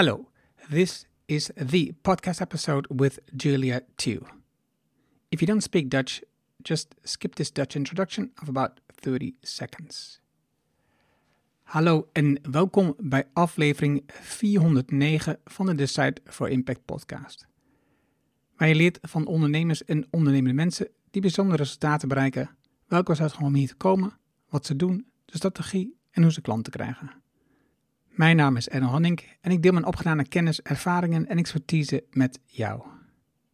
Hello, this is the podcast episode with Julia Tew. If you don't speak Dutch, just skip this Dutch introduction of about 30 seconds. Hallo en welkom bij aflevering 409 van de Decide for Impact podcast. Waar je leert van ondernemers en ondernemende mensen die bijzondere resultaten bereiken, welke uitgang om hier te komen, wat ze doen, de strategie en hoe ze klanten krijgen. Mijn naam is Erno Honnink en ik deel mijn opgedane kennis, ervaringen en expertise met jou.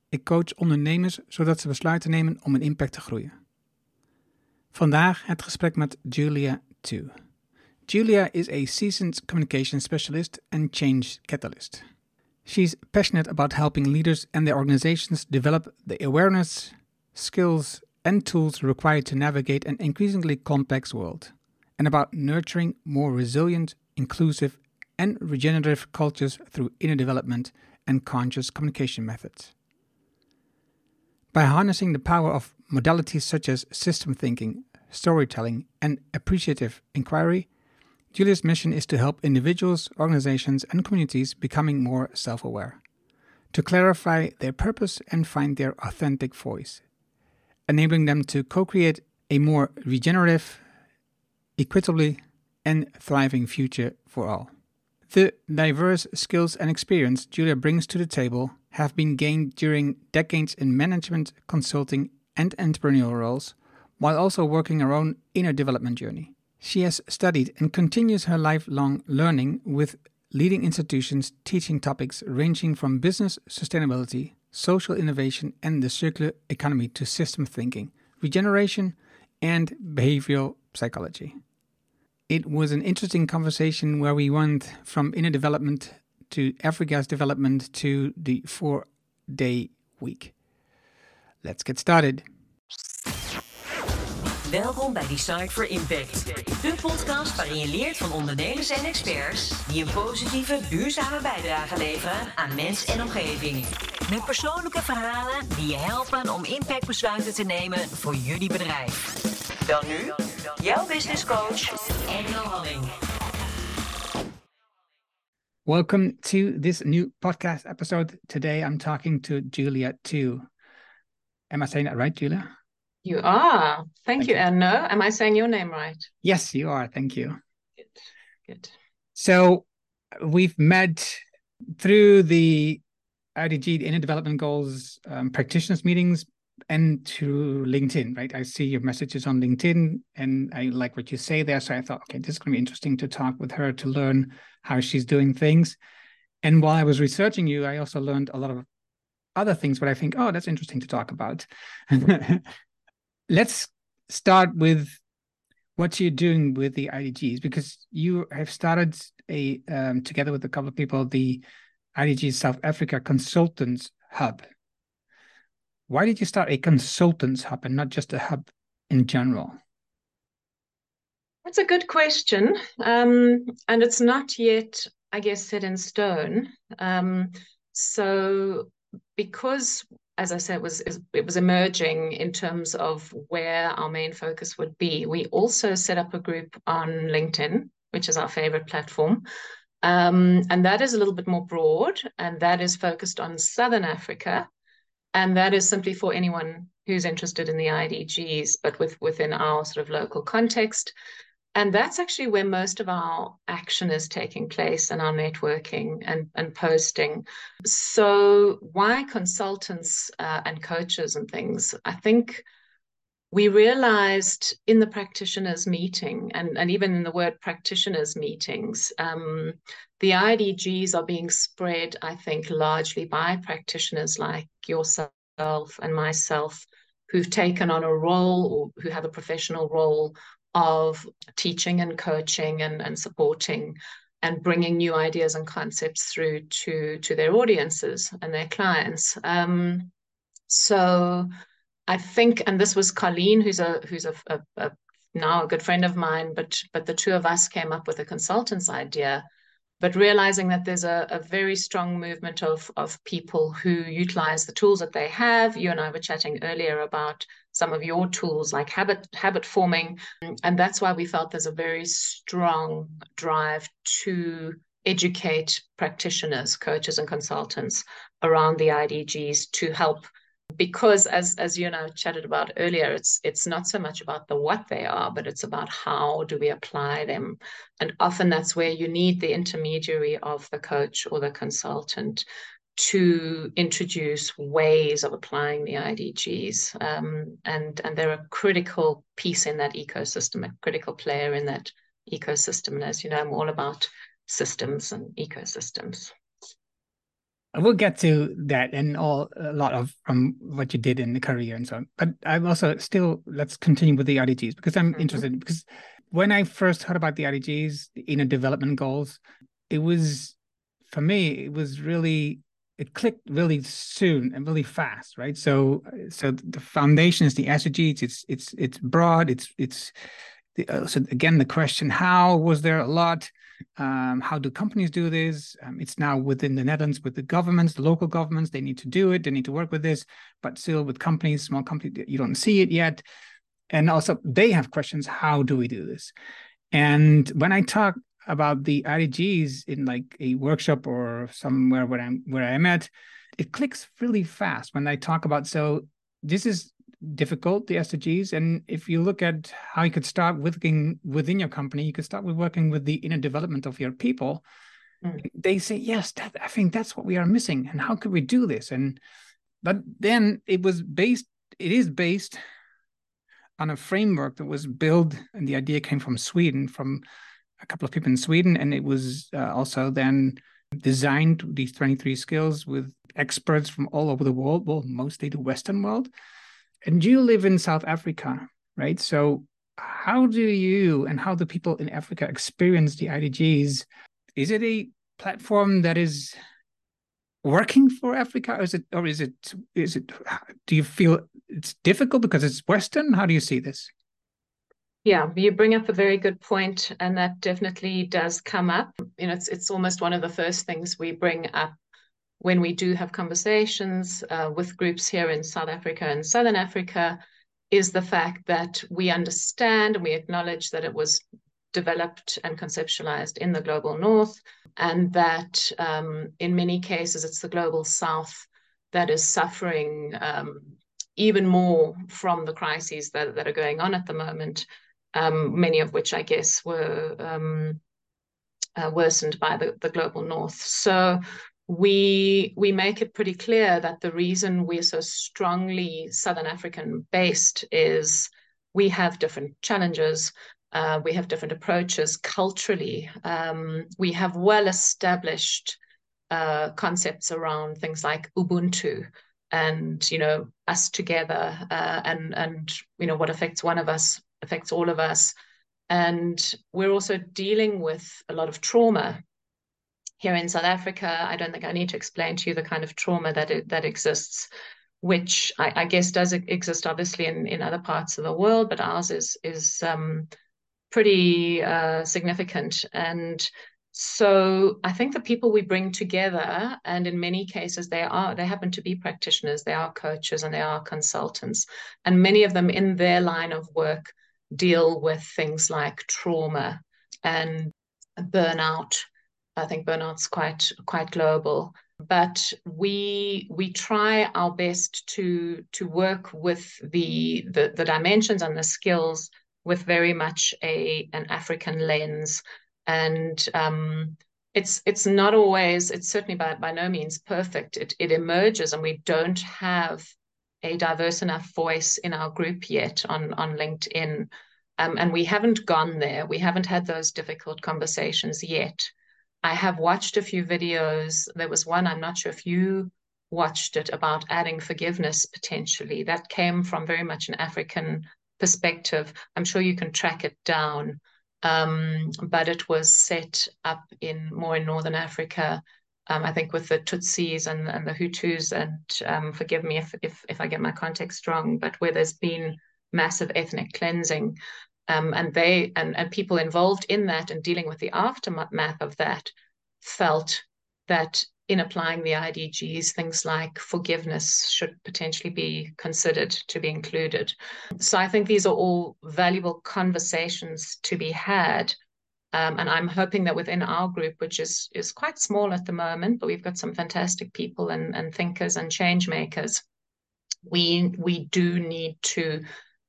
Ik coach ondernemers zodat ze besluiten nemen om hun impact te groeien. Vandaag het gesprek met Julia Tew. Julia is a seasoned communication specialist and change catalyst. She's passionate about helping leaders and their organizations develop the awareness, skills, and tools required to navigate an increasingly complex world, and about nurturing more resilient, inclusive, and regenerative cultures through inner development and conscious communication methods. By harnessing the power of modalities such as system thinking, storytelling, and appreciative inquiry, Julia's mission is to help individuals, organizations, and communities becoming more self-aware, to clarify their purpose and find their authentic voice, enabling them to co-create a more regenerative, equitably, and thriving future for all. The diverse skills and experience Julia brings to the table have been gained during decades in management, consulting, and entrepreneurial roles, while also working her own inner development journey. She has studied and continues her lifelong learning with leading institutions teaching topics ranging from business sustainability, social innovation and the circular economy to system thinking, regeneration and behavioral psychology. It was an interesting conversation where we went from inner development to Africa's development to the 4-day week. Let's get started. Welkom bij Decide for Impact, de podcast waarin je leert van ondernemers en experts die een positieve, duurzame bijdrage leveren aan mens en omgeving. Met persoonlijke verhalen die je helpen om impactbesluiten te nemen voor jullie bedrijf. Dan nu, jouw business coach, Erno Honnink. Welcome to this new podcast episode. Today I'm talking to Julia Tew. Am I saying that right, Julia? You are. Thank you, Erno. Am I saying your name right? Yes, you are. Thank you. Good. So we've met through the IDG, the Inner Development Goals practitioners meetings, and through LinkedIn, right? I see your messages on LinkedIn and I like what you say there. So I thought, okay, this is going to be interesting to talk with her to learn how she's doing things. And while I was researching you, I also learned a lot of other things, but I think, oh, that's interesting to talk about. Let's start with what you're doing with the IDGs, because you have started a together with a couple of people, the IDG South Africa Consultants Hub. Why did you start a consultants hub and not just a hub in general? That's a good question. And it's not yet, I guess, set in stone. So because, as I said, it was emerging in terms of where our main focus would be. We also set up a group on LinkedIn, which is our favorite platform. And that is a little bit more broad, and that is focused on Southern Africa. And that is simply for anyone who's interested in the IDGs, but within our sort of local context. And that's actually where most of our action is taking place and our networking and posting. So why consultants and coaches and things? I think we realized in the practitioners meeting and even in the word practitioners meetings, the IDGs are being spread, I think, largely by practitioners like yourself and myself who've taken on a role or who have a professional role of teaching and coaching and supporting and bringing new ideas and concepts through to their audiences and their clients. So I think, and this was Colleen, who's now a good friend of mine, but the two of us came up with a consultants idea, but realizing that there's a very strong movement of people who utilize the tools that they have. You and I were chatting earlier about some of your tools like habit forming. And that's why we felt there's a very strong drive to educate practitioners, coaches and consultants around the IDGs to help, because as you and I chatted about earlier, it's not so much about the what they are, but it's about how do we apply them. And often that's where you need the intermediary of the coach or the consultant to introduce ways of applying the IDGs. And they're a critical piece in that ecosystem, a critical player in that ecosystem. And as you know, I'm all about systems and ecosystems. We'll get to that and a lot from what you did in the career and so on. But I'm also still, let's continue with the IDGs, because I'm interested, because when I first heard about the IDGs, the Inner Development Goals, it clicked really soon and really fast, right? So the foundation is the SDGs. It's broad. So again, the question, how was there a lot? How do companies do this? It's now within the Netherlands with the governments, the local governments. They need to do it. They need to work with this. But still with companies, small companies, you don't see it yet. And also they have questions. How do we do this? And when I talk about the IDGs in like a workshop or somewhere where I'm at, it clicks really fast when I talk about, so this is difficult, the SDGs. And if you look at how you could start working within your company, you could start with working with the inner development of your people. They say, yes, I think that's what we are missing. And how could we do this? But then it is based on a framework that was built, and the idea came from Sweden, from a couple of people in Sweden, and it was also then designed, these 23 skills, with experts from all over the world, well, mostly the Western world. And you live in South Africa, right? So how do you and how do people in Africa experience the IDGs? Is it a platform that is working for Africa? Or is it? Do you feel it's difficult because it's Western? How do you see this? Yeah, you bring up a very good point, and that definitely does come up. You know, it's almost one of the first things we bring up when we do have conversations with groups here in South Africa and Southern Africa, is the fact that we understand and we acknowledge that it was developed and conceptualized in the global north, and that in many cases it's the global south that is suffering even more from the crises that are going on at the moment. Many of which I guess were worsened by the global north. So we make it pretty clear that the reason we're so strongly Southern African based is we have different challenges, we have different approaches culturally, we have well-established concepts around things like Ubuntu, and you know, us together, and you know, what affects one of us affects all of us. And we're also dealing with a lot of trauma here in South Africa. I don't think I need to explain to you the kind of trauma that exists, which I guess does exist obviously in other parts of the world, but ours is pretty significant. And so I think the people we bring together, and in many cases they happen to be practitioners, they are coaches and they are consultants, and many of them in their line of work deal with things like trauma and burnout. I think burnout's quite global, but we try our best to work with the dimensions and the skills with very much an African lens. And it's not always, it's certainly by no means perfect. It emerges, and we don't have a diverse enough voice in our group yet on LinkedIn. And we haven't gone there. We haven't had those difficult conversations yet. I have watched a few videos. There was one, I'm not sure if you watched it, about adding forgiveness potentially. That came from very much an African perspective. I'm sure you can track it down. But it was set up more in Northern Africa, I think with the Tutsis and the Hutus, and forgive me if I get my context wrong, but where there's been massive ethnic cleansing, and people involved in that and dealing with the aftermath of that felt that in applying the IDGs, things like forgiveness should potentially be considered to be included. So I think these are all valuable conversations to be had, And I'm hoping that within our group, which is quite small at the moment, but we've got some fantastic people and thinkers and change makers, we do need to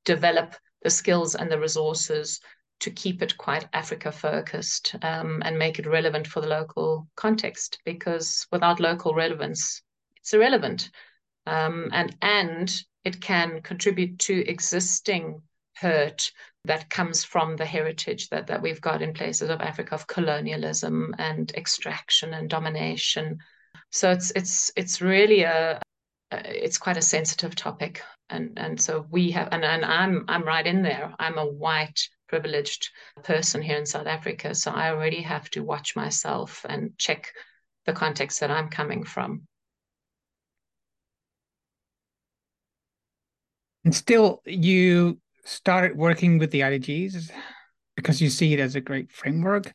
develop the skills and the resources to keep it quite Africa focused, and make it relevant for the local context, because without local relevance, it's irrelevant. And it can contribute to existing hurt that comes from the heritage that we've got in places of Africa, of colonialism and extraction and domination. So it's really it's quite a sensitive topic. And so we have, and I'm right in there. I'm a white privileged person here in South Africa. So I already have to watch myself and check the context that I'm coming from. And still, you started working with the IDGs because you see it as a great framework.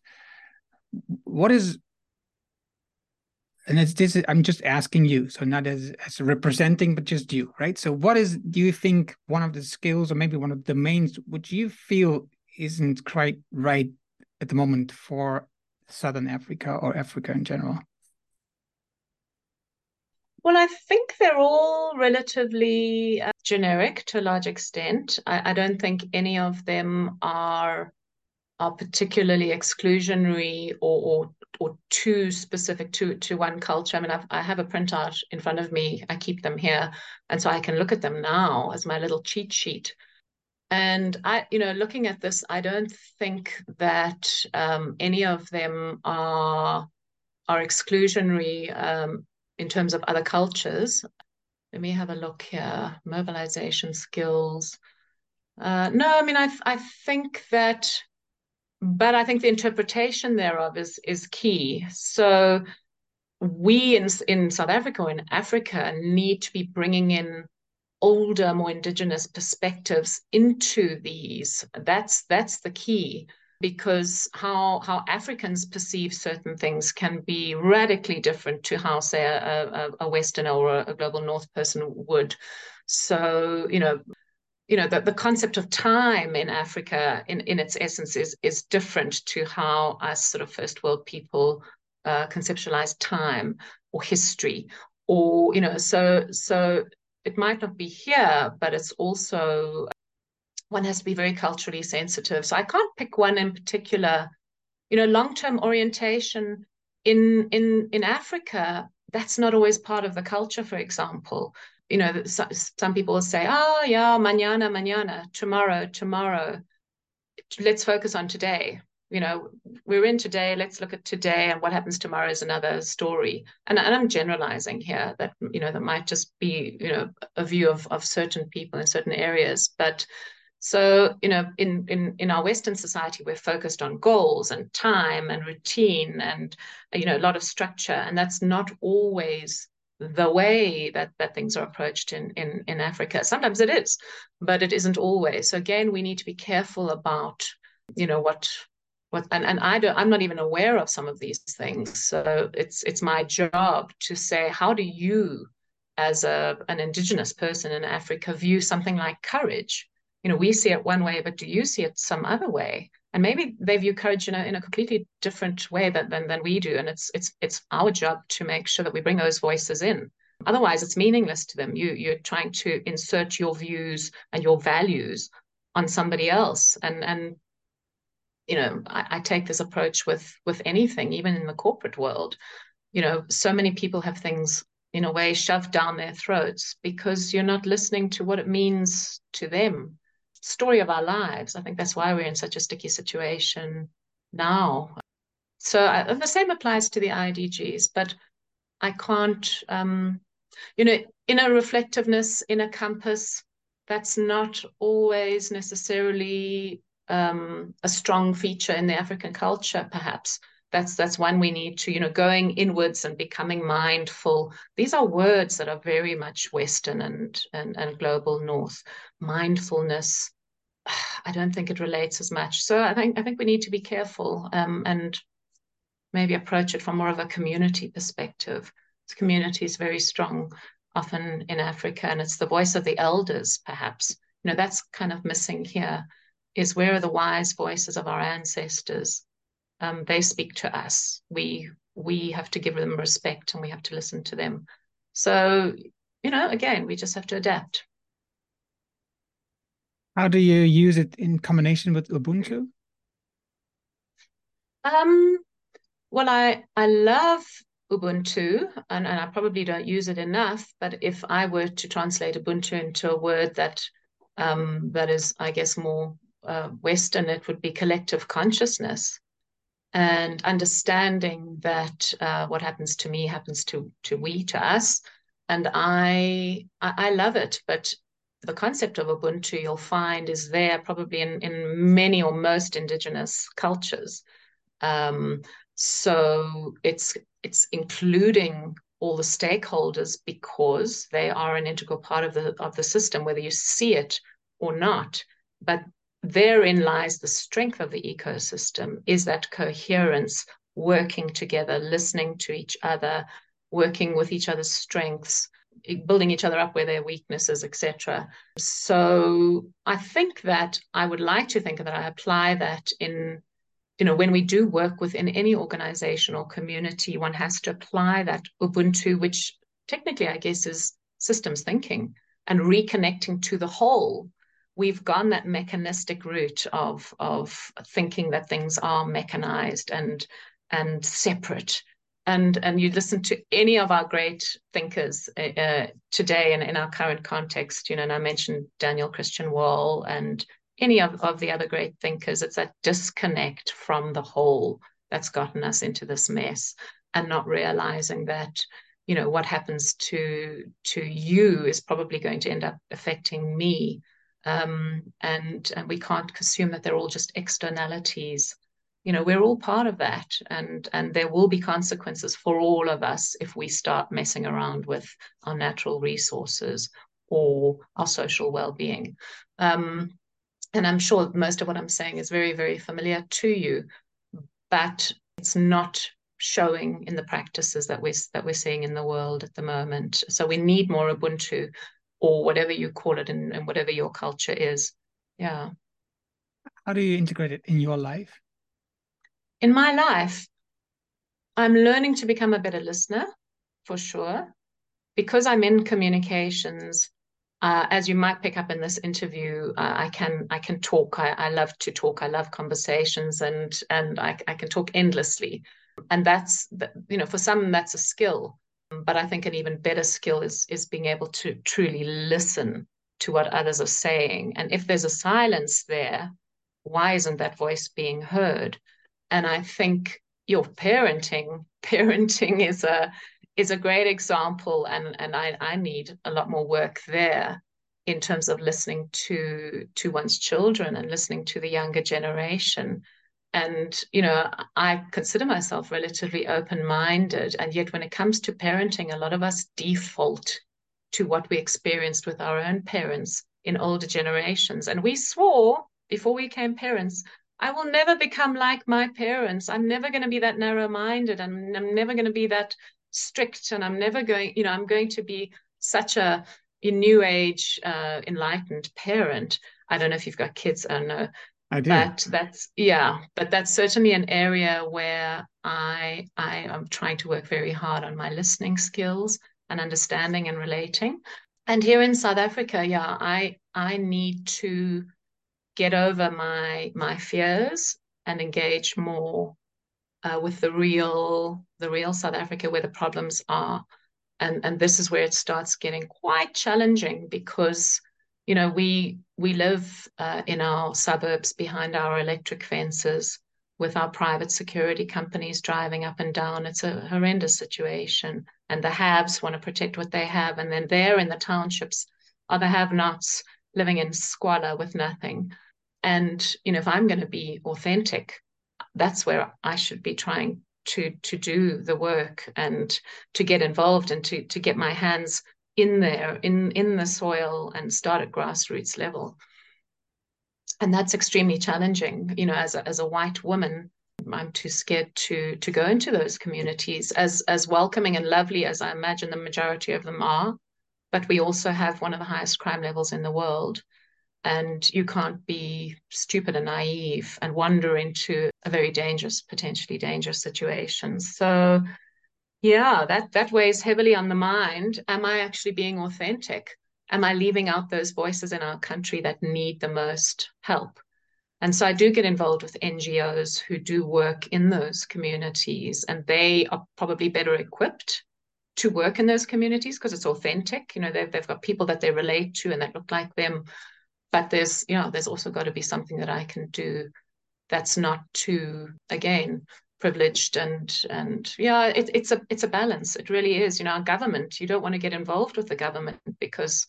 What is, and it's this, I'm just asking you, so not as representing, but just you, right? So what is, do you think one of the skills or maybe one of the domains which you feel isn't quite right at the moment for Southern Africa or Africa in general? Well, I think they're all relatively generic to a large extent. I don't think any of them are particularly exclusionary or too specific to one culture. I mean, I have a printout in front of me. I keep them here, and so I can look at them now as my little cheat sheet. And looking at this, I don't think that any of them are exclusionary. In terms of other cultures, let me have a look here. Mobilization skills. No, I mean, I think that, but I think the interpretation thereof is key. So we in South Africa or in Africa need to be bringing in older, more indigenous perspectives into these. That's the key. Because how Africans perceive certain things can be radically different to how, say, a Westerner or a global North person would. So, the concept of time in Africa in its essence is different to how us sort of first world people conceptualize time or history, or, so it might not be here, but it's also, one has to be very culturally sensitive. So I can't pick one in particular. Long-term orientation in Africa, that's not always part of the culture, for example. Some people will say, oh, yeah, mañana, tomorrow. Let's focus on today. We're in today, let's look at today, and what happens tomorrow is another story. And I'm generalizing here that, that might just be, a view of certain people in certain areas. But so, in our Western society, we're focused on goals and time and routine and, a lot of structure. And that's not always the way that things are approached in Africa. Sometimes it is, but it isn't always. So again, we need to be careful about, what and I'm not even aware of some of these things. So it's my job to say, how do you, as an indigenous person in Africa, view something like courage? We see it one way, but do you see it some other way? And maybe they view courage in a completely different way than we do. And it's our job to make sure that we bring those voices in. Otherwise, it's meaningless to them. You're trying to insert your views and your values on somebody else. And I take this approach with anything, even in the corporate world. So many people have things in a way shoved down their throats because you're not listening to what it means to them. Story of our lives. I think that's why we're in such a sticky situation now. So the same applies to the IDGs, but I can't, inner reflectiveness, inner compass, that's not always necessarily a strong feature in the African culture, perhaps. That's one we need to, going inwards and becoming mindful. These are words that are very much Western and global North. Mindfulness, I don't think it relates as much. So I think we need to be careful and maybe approach it from more of a community perspective. The community is very strong often in Africa, and it's the voice of the elders, perhaps. That's kind of missing here, is where are the wise voices of our ancestors? They speak to us. We have to give them respect and we have to listen to them. So, you know, again, we just have to adapt. How do you use it in combination with Ubuntu? Well, I love Ubuntu, and I probably don't use it enough, but if I were to translate Ubuntu into a word that that is, I guess, more Western, it would be collective consciousness and understanding that what happens to me happens to us. And I love it, but the concept of Ubuntu, you'll find, is there probably in many or most indigenous cultures. So it's including all the stakeholders because they are an integral part of the system, whether you see it or not. But therein lies the strength of the ecosystem, is that coherence, working together, listening to each other, working with each other's strengths, building each other up where their weaknesses, etc. So I think that I would like to think that I apply that in, you know, when we do work within any organization or community, one has to apply that Ubuntu, which technically I guess is systems thinking and reconnecting to the whole. We've gone that mechanistic route of thinking that things are mechanized and separate. And you listen to any of our great thinkers today and in our current context, you know, and I mentioned Daniel Christian Wahl and any of the other great thinkers. It's that disconnect from the whole that's gotten us into this mess, and not realizing that, you know, what happens to you is probably going to end up affecting me. And we can't assume that they're all just externalities. You know, we're all part of that, and there will be consequences for all of us if we start messing around with our natural resources or our social well-being. And I'm sure most of what I'm saying is very, very familiar to you, but it's not showing in the practices that we're seeing in the world at the moment. So we need more Ubuntu, or whatever you call it, and whatever your culture is. Yeah. How do you integrate it in your life? In my life, I'm learning to become a better listener, for sure. Because I'm in communications, as you might pick up in this interview, I can talk. I love to talk. I love conversations, and I can talk endlessly. And that's, you know, for some that's a skill. But I think an even better skill is being able to truly listen to what others are saying. And if there's a silence there, why isn't that voice being heard? And I think your parenting is a great example. And I need a lot more work there in terms of listening to one's children and listening to the younger generation. And, you know, I consider myself relatively open-minded. And yet when it comes to parenting, a lot of us default to what we experienced with our own parents in older generations. And we swore before we became parents, I will never become like my parents. I'm never going to be that narrow-minded. I'm never going to be that strict. And I'm never going, you know, I'm going to be such a new age, enlightened parent. I don't know if you've got kids, I don't know. I do. But that's certainly an area where I am trying to work very hard on my listening skills and understanding and relating. And here in South Africa, yeah, I need to get over my fears and engage more with the real South Africa, where the problems are. And this is where it starts getting quite challenging, because you know, we live in our suburbs behind our electric fences with our private security companies driving up and down. It's a horrendous situation. And the haves want to protect what they have. And then there in the townships are the have-nots living in squalor with nothing. And, you know, if I'm going to be authentic, that's where I should be trying to do the work and to get involved and to get my hands in there, in the soil, and start at grassroots level. And that's extremely challenging. You know, as a white woman, I'm too scared to go into those communities, as welcoming and lovely as I imagine the majority of them are. But we also have one of the highest crime levels in the world. and you can't be stupid and naive and wander into a very dangerous, potentially dangerous situation. So yeah, that weighs heavily on the mind. Am I actually being authentic? Am I leaving out those voices in our country that need the most help? And so I do get involved with NGOs who do work in those communities, and they are probably better equipped to work in those communities because it's authentic. You know, they've got people that they relate to and that look like them. But there's, you know, there's also got to be something that I can do that's not too, again, privileged and yeah, it's a balance. It really is. You know, our government, you don't want to get involved with the government because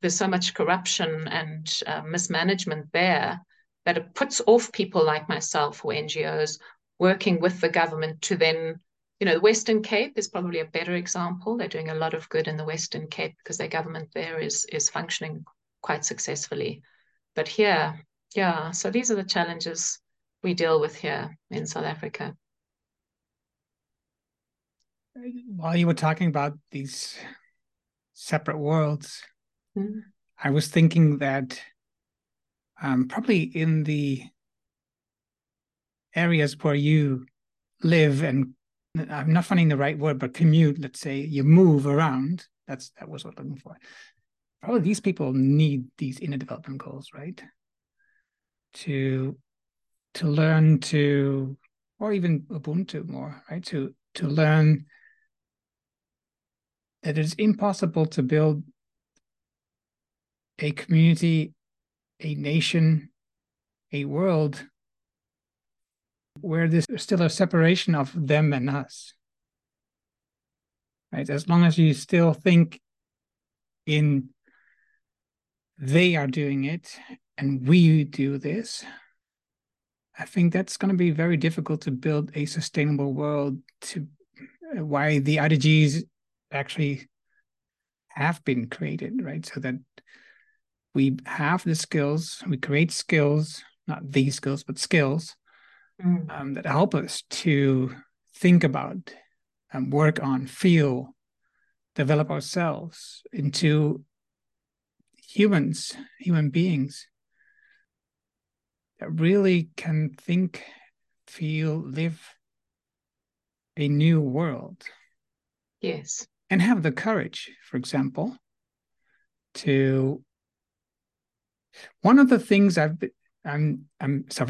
there's so much corruption and mismanagement there that it puts off people like myself or NGOs working with the government to then, you know, the Western Cape is probably a better example. They're doing a lot of good in the Western Cape because their government there is functioning quite successfully. But here, yeah, so these are the challenges we deal with here in South Africa. While you were talking about these separate worlds, mm-hmm. I was thinking that probably in the areas where you live, and I'm not finding the right word, but commute, let's say you move around, that was what I'm looking for. Probably these people need these inner development goals, right? To learn to, or even Ubuntu more, right? To learn that it's impossible to build a community, a nation, a world where there's still a separation of them and us, right? As long as you still think in they are doing it and we do this, I think that's going to be very difficult to build a sustainable world, to why the IDGs actually have been created, right? So that we have the skills, we create skills, not these skills, but skills that help us to think about and work on, feel, develop ourselves into humans, human beings that really can think, feel, live a new world. Yes. And have the courage, for example, to... One of the things I can see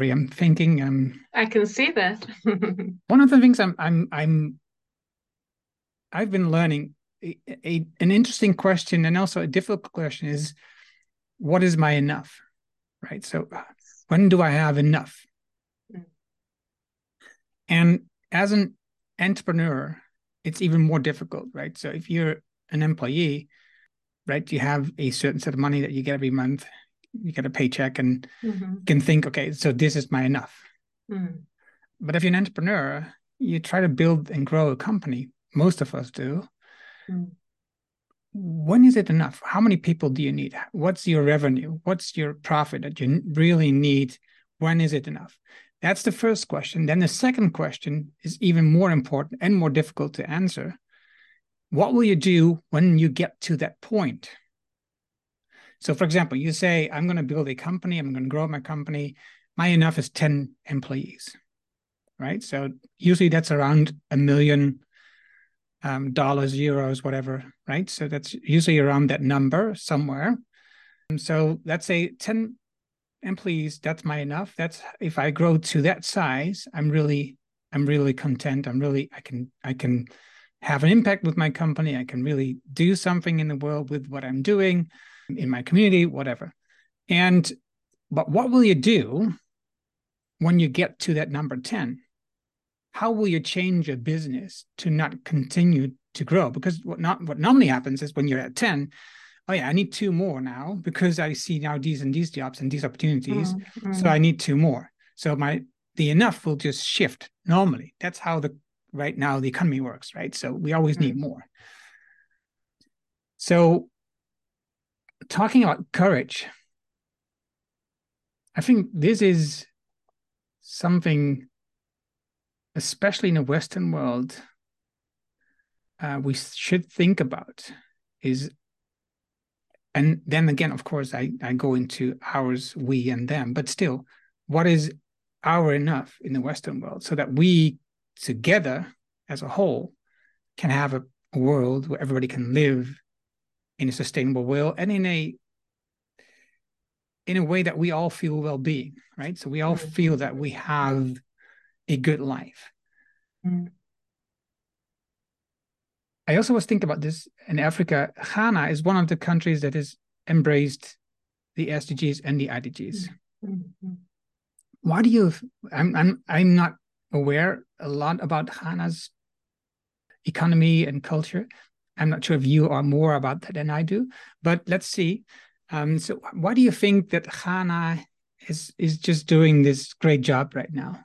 that. One of the things I've been learning, an interesting question and also a difficult question is, what is my enough, right? So when do I have enough? And as an entrepreneur, it's even more difficult, right? So if you're an employee, right, you have a certain set of money that you get every month. You get a paycheck and you can think, okay, so this is my enough. But if you're an entrepreneur, you try to build and grow a company. Most of us do. When is it enough? How many people do you need? What's your revenue? What's your profit that you really need? When is it enough? That's the first question. Then the second question is even more important and more difficult to answer. What will you do when you get to that point? So, for example, you say, I'm going to build a company. I'm going to grow my company. My enough is 10 employees, right? So usually that's around $1 million, euros, whatever, right? So that's usually around that number somewhere. And so let's say 10 employees, that's my enough. That's, if I grow to that size, I'm really content. I can have an impact with my company. I can really do something in the world with what I'm doing, in my community, whatever. But what will you do when you get to that number 10? How will you change your business to not continue to grow? Because what normally happens is when you're at 10, oh yeah, I need two more now because I see now these and these jobs and these opportunities. Mm-hmm. So I need two more. So the enough will just shift normally. That's how right now the economy works, right? So we always need more. So talking about courage, I think this is something, especially in the Western world, we should think about, is And then again, of course, I go into ours, we and them, but still, what is our enough in the Western world so that we together as a whole can have a world where everybody can live in a sustainable way and in a way that we all feel well-being, right? So we all feel that we have a good life. Mm. I also was thinking about this in Africa. Ghana is one of the countries that has embraced the SDGs and the IDGs. Mm-hmm. Why do you? I'm not aware a lot about Ghana's economy and culture. I'm not sure if you are more about that than I do, but let's see. So, why do you think that Ghana is just doing this great job right now?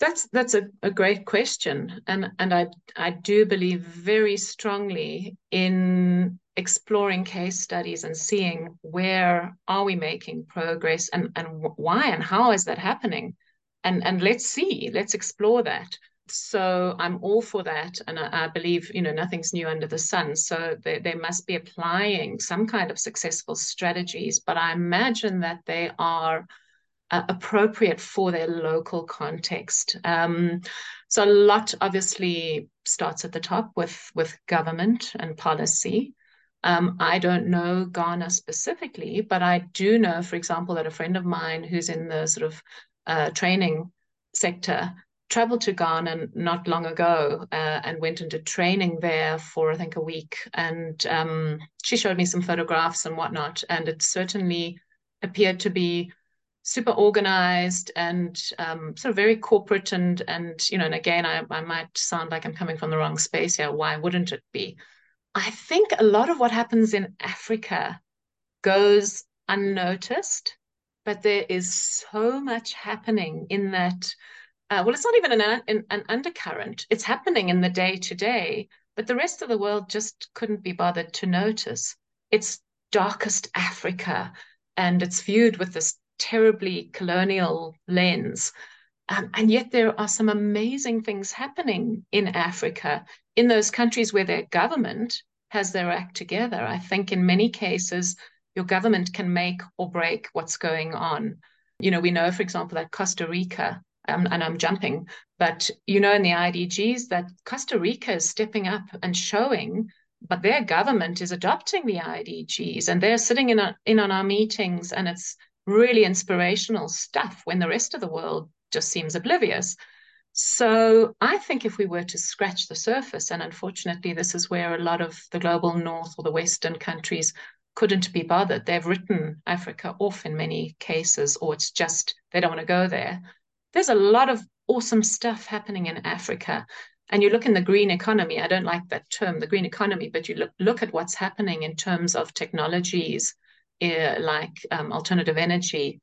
That's a great question, and I do believe very strongly in exploring case studies and seeing where are we making progress and why and how is that happening, and let's explore that. So I'm all for that, and I believe nothing's new under the sun. So they must be applying some kind of successful strategies, but I imagine that they are appropriate for their local context. So a lot obviously starts at the top with government and policy. I don't know Ghana specifically, but I do know, for example, that a friend of mine who's in the sort of training sector traveled to Ghana not long ago and went into training there for, I think, a week. And she showed me some photographs and whatnot, and it certainly appeared to be super organized and sort of very corporate and again, I might sound like I'm coming from the wrong space here. Why wouldn't it be? I think a lot of what happens in Africa goes unnoticed, but there is so much happening in that. Well, it's not even an undercurrent. It's happening in the day to day, but the rest of the world just couldn't be bothered to notice. It's darkest Africa, and it's viewed with this terribly colonial lens. And yet there are some amazing things happening in Africa, in those countries where their government has their act together. I think in many cases, your government can make or break what's going on. We know, for example, that Costa Rica, and I'm jumping, but in the IDGs that Costa Rica is stepping up and showing, but their government is adopting the IDGs, and they're sitting in on our meetings, and it's really inspirational stuff when the rest of the world just seems oblivious. So I think if we were to scratch the surface, and unfortunately this is where a lot of the global north or the Western countries couldn't be bothered. They've written Africa off in many cases, or it's just they don't want to go there. There's a lot of awesome stuff happening in Africa. And you look in the green economy, I don't like that term, the green economy, but you look at what's happening in terms of technologies, like alternative energy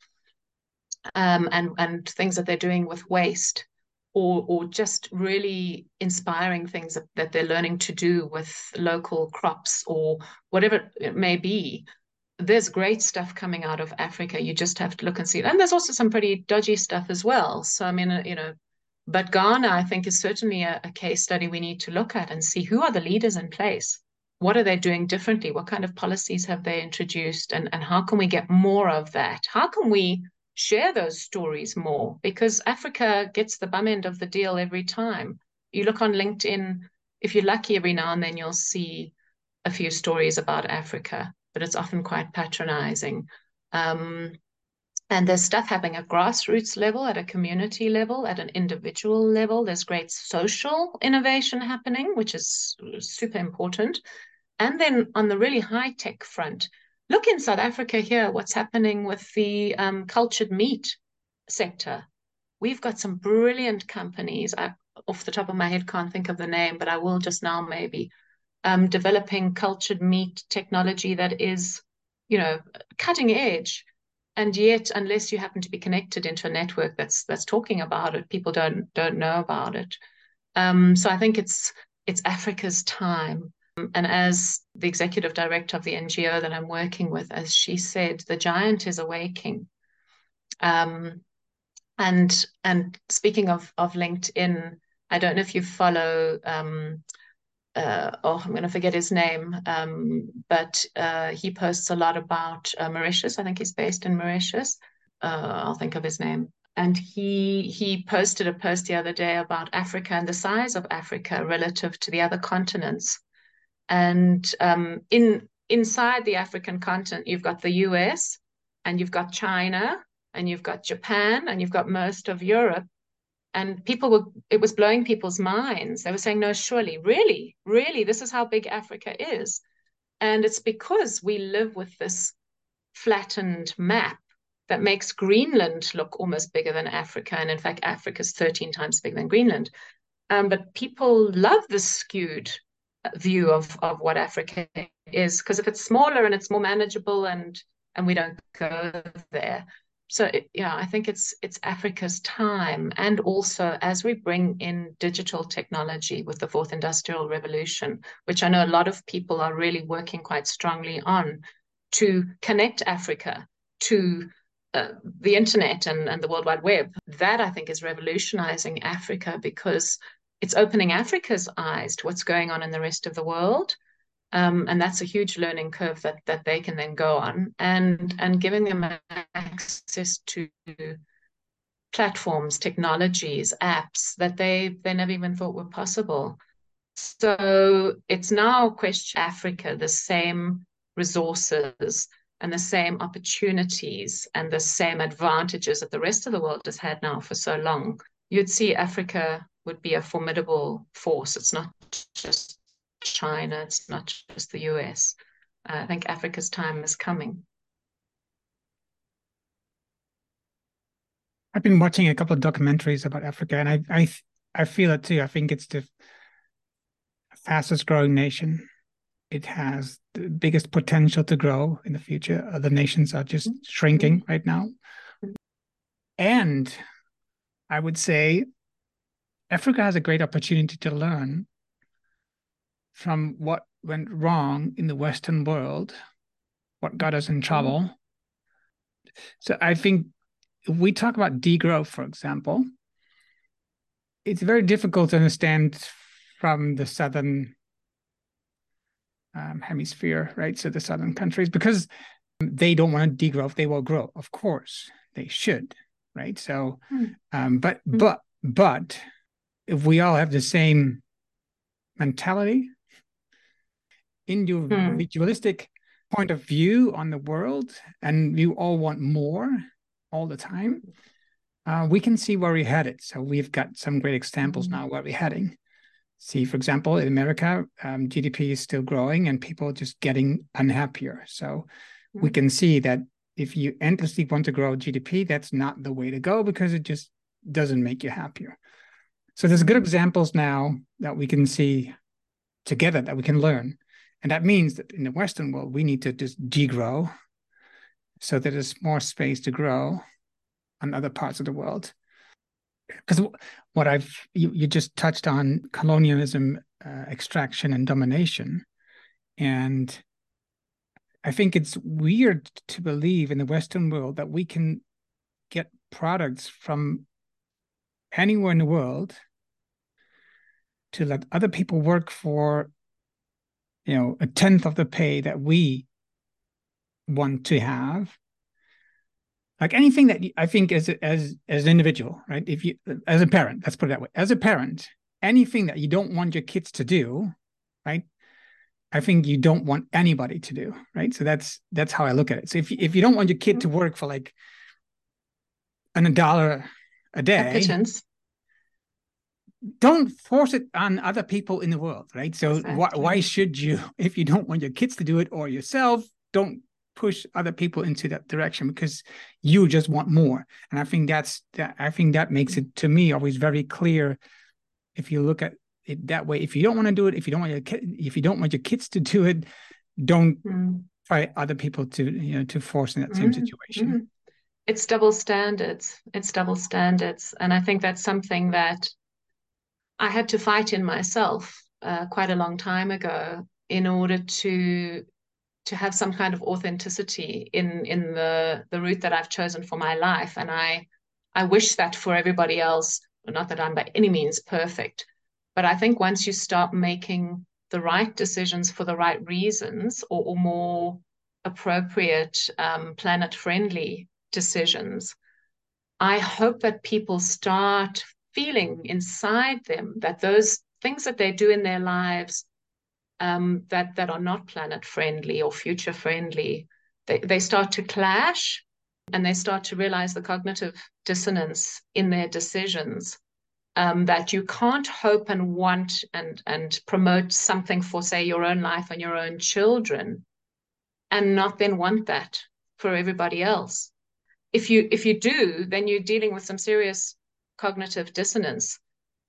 and things that they're doing with waste, or just really inspiring things that they're learning to do with local crops or whatever it may be. There's great stuff coming out of Africa. You just have to look and see. And there's also some pretty dodgy stuff as well. So, but Ghana, I think, is certainly a case study we need to look at and see who are the leaders in place. What are they doing differently? What kind of policies have they introduced? And how can we get more of that? How can we share those stories more? Because Africa gets the bum end of the deal every time. You look on LinkedIn, if you're lucky every now and then, you'll see a few stories about Africa, but it's often quite patronizing. And there's stuff happening at grassroots level, at a community level, at an individual level. There's great social innovation happening, which is super important. And then on the really high-tech front, look in South Africa here, what's happening with the cultured meat sector. We've got some brilliant companies. I, off the top of my head, can't think of the name, but I will just now maybe, developing cultured meat technology that is, cutting edge. And yet, unless you happen to be connected into a network that's talking about it, people don't know about it. So I think it's Africa's time. And as the executive director of the NGO that I'm working with, as she said, the giant is awaking. And speaking of LinkedIn, I don't know if you follow I'm going to forget his name, but he posts a lot about Mauritius. I think he's based in Mauritius. I'll think of his name. And he posted a post the other day about Africa and the size of Africa relative to the other continents. And inside the African continent, you've got the US, and you've got China, and you've got Japan, and you've got most of Europe. And people were, it was blowing people's minds. They were saying, no, surely, really, this is how big Africa is. And it's because we live with this flattened map that makes Greenland look almost bigger than Africa. And in fact, Africa is 13 times bigger than Greenland. But people love this skewed view of what Africa is, because if it's smaller and it's more manageable, and we don't go there. So, yeah, I think it's Africa's time. And also, as we bring in digital technology with the fourth industrial revolution, which I know a lot of people are really working quite strongly on, to connect Africa to the internet and the World Wide Web, that I think is revolutionizing Africa, because it's opening Africa's eyes to what's going on in the rest of the world. And that's a huge learning curve that they can then go on, and giving them access to platforms, technologies, apps that they never even thought were possible. So it's now question Africa, the same resources and the same opportunities and the same advantages that the rest of the world has had now for so long. You'd see Africa would be a formidable force. It's not just China, it's not just the US. I think Africa's time is coming. I've been watching a couple of documentaries about Africa, and I feel it too. I think it's the fastest growing nation. It has the biggest potential to grow in the future. Other nations are just shrinking right now. And I would say Africa has a great opportunity to learn from what went wrong in the Western world, what got us in trouble. So I think if we talk about degrowth, for example, it's very difficult to understand from the Southern hemisphere, right? So the Southern countries, because they don't want to degrowth, they will grow. Of course, they should, right? So, but if we all have the same mentality, individualistic point of view on the world, and you all want more all the time, we can see where we're headed. So we've got some great examples now where we're heading. See, for example, in America, GDP is still growing and people are just getting unhappier. So we can see that if you endlessly want to grow GDP, that's not the way to go, because it just doesn't make you happier. So there's good examples now that we can see together, that we can learn. And that means that in the Western world, we need to just degrow so that there's more space to grow on other parts of the world. Because what you just touched on, colonialism, extraction and domination. And I think it's weird to believe in the Western world that we can get products from anywhere in the world to let other people work for, you know, 1/10 of the pay that we want to have. Like anything that I think as an individual, right? If you, as a parent, let's put it that way, as a parent, anything that you don't want your kids to do, right? I think you don't want anybody to do, right? So that's how I look at it. So if you don't want your kid to work for like $1 a day, don't force it on other people in the world, right? So exactly. Why should you, if you don't want your kids to do it or yourself, don't push other people into that direction, because you just want more. And I think that makes it, to me, always very clear. If you look at it that way, if you don't want to do it, if you don't want your kids to do it, don't try other people to, you know, to force in that same situation. It's double standards. And I think that's something that I had to fight in myself quite a long time ago in order to have some kind of authenticity in the route that I've chosen for my life. And I wish that for everybody else, not that I'm by any means perfect, but I think once you start making the right decisions for the right reasons, or more appropriate planet-friendly decisions, I hope that people start feeling inside them that those things that they do in their lives that are not planet-friendly or future-friendly, they start to clash, and they start to realize the cognitive dissonance in their decisions. That you can't hope and want and promote something for, say, your own life and your own children, and not then want that for everybody else. If you do, then you're dealing with some serious cognitive dissonance.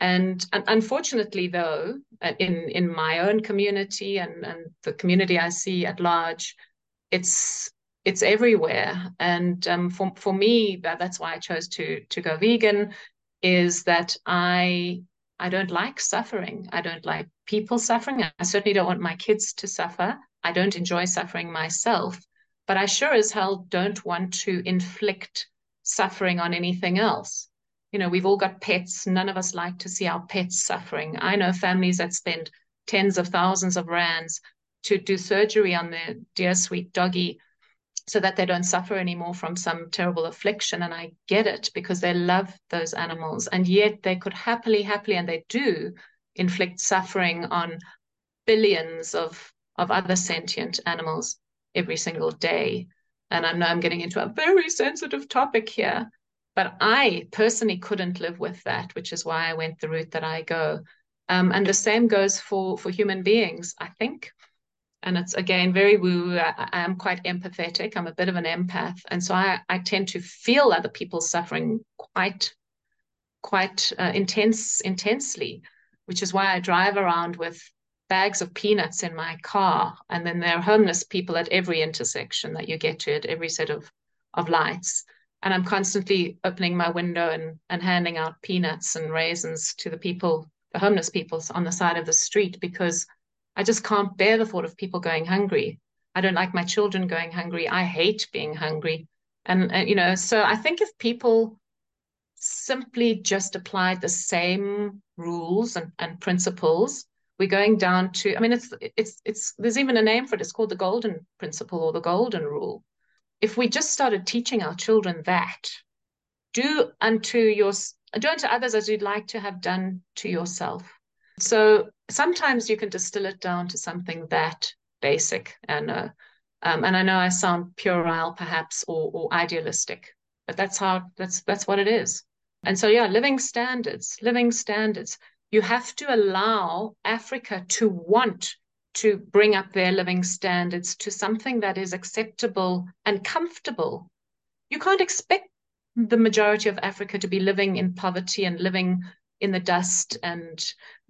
And unfortunately, though, in my own community and the community I see at large, it's everywhere. And for me, that's why I chose to go vegan. Is that I don't like suffering. I don't like people suffering. I certainly don't want my kids to suffer. I don't enjoy suffering myself, but I sure as hell don't want to inflict suffering on anything else. You know, we've all got pets. None of us like to see our pets suffering. I know families that spend tens of thousands of rands to do surgery on their dear sweet doggy so that they don't suffer anymore from some terrible affliction. And I get it, because they love those animals. And yet they could happily, and they do inflict suffering on billions of other sentient animals every single day. And I know I'm getting into a very sensitive topic here, but I personally couldn't live with that, which is why I went the route that I go. And the same goes for human beings, I think. And it's, again, very woo. I am quite empathetic. I'm a bit of an empath. And so I tend to feel other people's suffering quite intensely, which is why I drive around with bags of peanuts in my car. And then there are homeless people at every intersection that you get to, at every set of lights. And I'm constantly opening my window and handing out peanuts and raisins to the people, the homeless people on the side of the street, because I just can't bear the thought of people going hungry. I don't like my children going hungry. I hate being hungry. And you know, so I think if people simply just applied the same rules and principles, we're going down to, I mean, it's there's even a name for it. It's called the golden principle or the golden rule. If we just started teaching our children that, do unto others as you'd like to have done to yourself. So sometimes you can distill it down to something that basic. And I know I sound puerile perhaps or idealistic, but that's what it is. And so, yeah, living standards. You have to allow Africa to want to bring up their living standards to something that is acceptable and comfortable. You can't expect the majority of Africa to be living in poverty and living in the dust and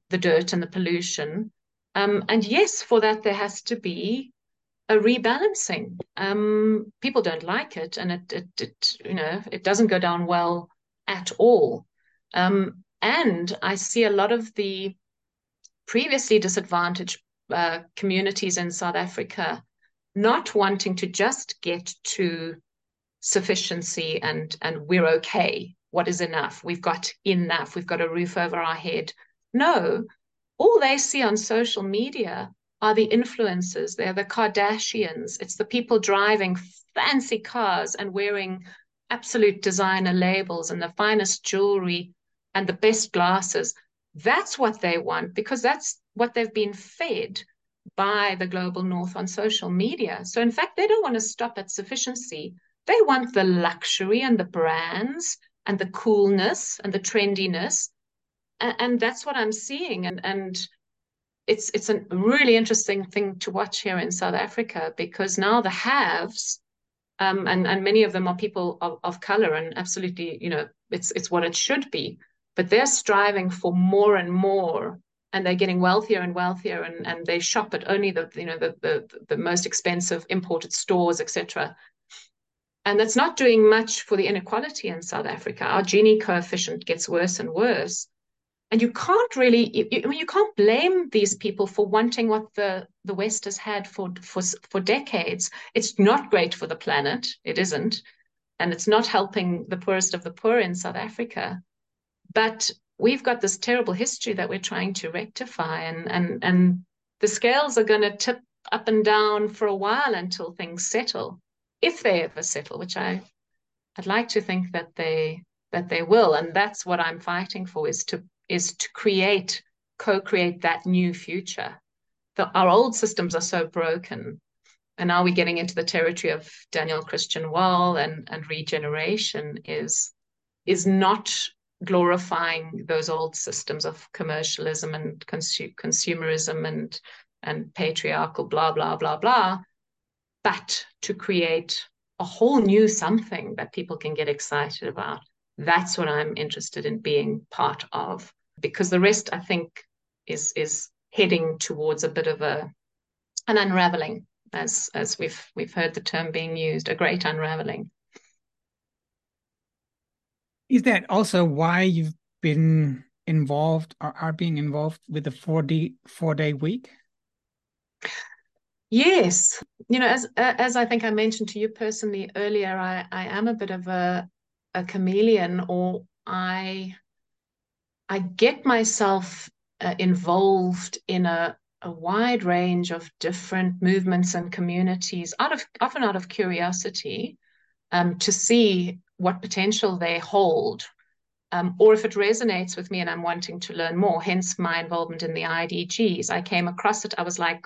the dirt and the pollution. And yes, for that, there has to be a rebalancing. People don't like it, and it doesn't go down well at all. And I see a lot of the previously disadvantaged communities in South Africa not wanting to just get to sufficiency and we're okay. What is enough? We've got enough. We've got a roof over our head. No, all they see on social media are the influencers. They're the Kardashians. It's the people driving fancy cars and wearing absolute designer labels and the finest jewelry and the best glasses. That's what they want, because that's what they've been fed by the global north on social media. So in fact, they don't want to stop at sufficiency. They want the luxury and the brands and the coolness and the trendiness. And that's what I'm seeing. And it's a really interesting thing to watch here in South Africa, because now the haves, and many of them are people of color, and absolutely, you know, it's what it should be. But they're striving for more and more, and they're getting wealthier and wealthier, and they shop at only the most expensive imported stores, etc. And that's not doing much for the inequality in South Africa. Our Gini coefficient gets worse and worse. And you can't really, you can't blame these people for wanting what the West has had for decades. It's not great for the planet. It isn't. And it's not helping the poorest of the poor in South Africa. But we've got this terrible history that we're trying to rectify. And the scales are going to tip up and down for a while until things settle, if they ever settle, which I'd like to think that they will. And that's what I'm fighting for, is to create, co-create that new future. Our old systems are so broken. And now we're getting into the territory of Daniel Christian Wahl, and regeneration is not glorifying those old systems of commercialism and consumerism and patriarchal blah, blah, blah, blah, but to create a whole new something that people can get excited about. That's what I'm interested in being part of, because the rest, I think, is heading towards a bit of an unraveling, as we've heard the term being used, a great unraveling. Is that also why you've been involved, or are being involved, with the four-day week? Yes. You know, as I think I mentioned to you personally earlier, I am a bit of a chameleon, or I get myself involved in a wide range of different movements and communities, often out of curiosity, to see what potential they hold, or if it resonates with me and I'm wanting to learn more, hence my involvement in the IDGs. I came across it. I was like,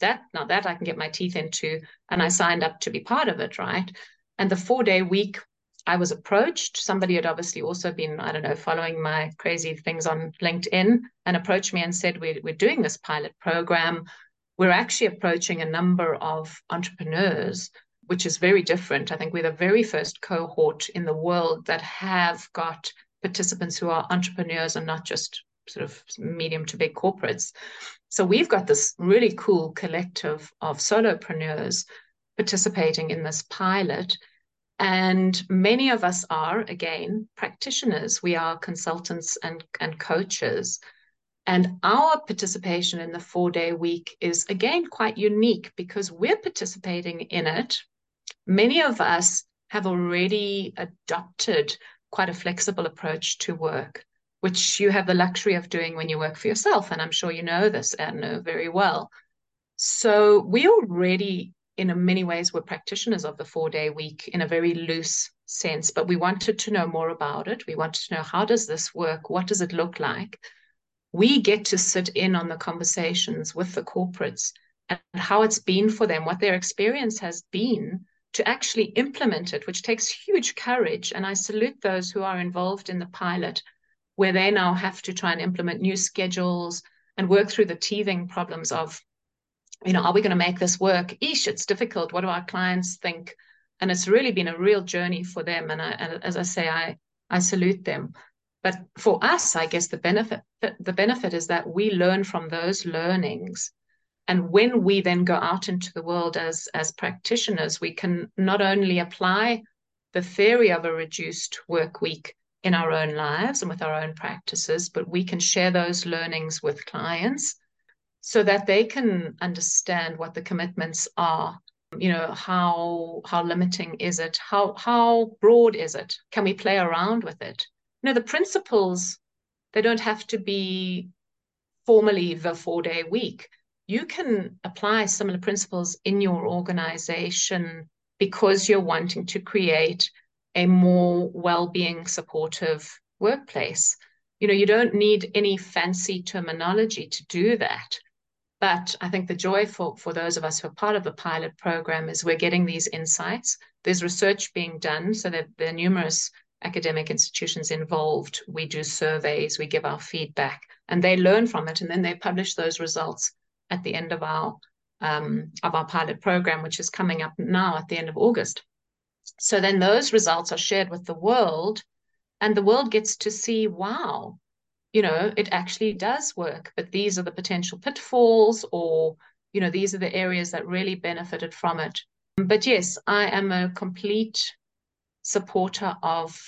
that I can get my teeth into. And I signed up to be part of it, right? And the four-day week, I was approached. Somebody had obviously also been, I don't know, following my crazy things on LinkedIn, and approached me and said, we're doing this pilot program. We're actually approaching a number of entrepreneurs, which is very different. I think we're the very first cohort in the world that have got participants who are entrepreneurs and not just sort of medium to big corporates. So we've got this really cool collective of solopreneurs participating in this pilot. And many of us are, again, practitioners. We are consultants and coaches. And our participation in the four-day week is, again, quite unique, because we're participating in it. Many of us have already adopted quite a flexible approach to work, which you have the luxury of doing when you work for yourself. And I'm sure you know this, Erno, very well. So we already, in many ways, we're practitioners of the four-day week in a very loose sense, but we wanted to know more about it. We wanted to know, how does this work? What does it look like? We get to sit in on the conversations with the corporates and how it's been for them, what their experience has been, to actually implement it, which takes huge courage. And I salute those who are involved in the pilot, where they now have to try and implement new schedules and work through the teething problems of, you know, are we going to make this work? Eesh, it's difficult. What do our clients think? And it's really been a real journey for them. And as I say, I salute them. But for us, I guess the benefit is that we learn from those learnings. And when we then go out into the world as practitioners, we can not only apply the theory of a reduced work week in our own lives and with our own practices, but we can share those learnings with clients, so that they can understand what the commitments are. You know, how limiting is it? How broad is it? Can we play around with it? You know, the principles, they don't have to be formally the four-day week. You can apply similar principles in your organization because you're wanting to create a more well-being supportive workplace. You know, you don't need any fancy terminology to do that. But I think the joy for those of us who are part of the pilot program is we're getting these insights. There's research being done, so that there are numerous academic institutions involved. We do surveys, we give our feedback, and they learn from it. And then they publish those results at the end of our pilot program, which is coming up now at the end of August. So then those results are shared with the world, and the world gets to see, wow, you know, it actually does work, but these are the potential pitfalls, or, you know, these are the areas that really benefited from it. But yes, I am a complete supporter of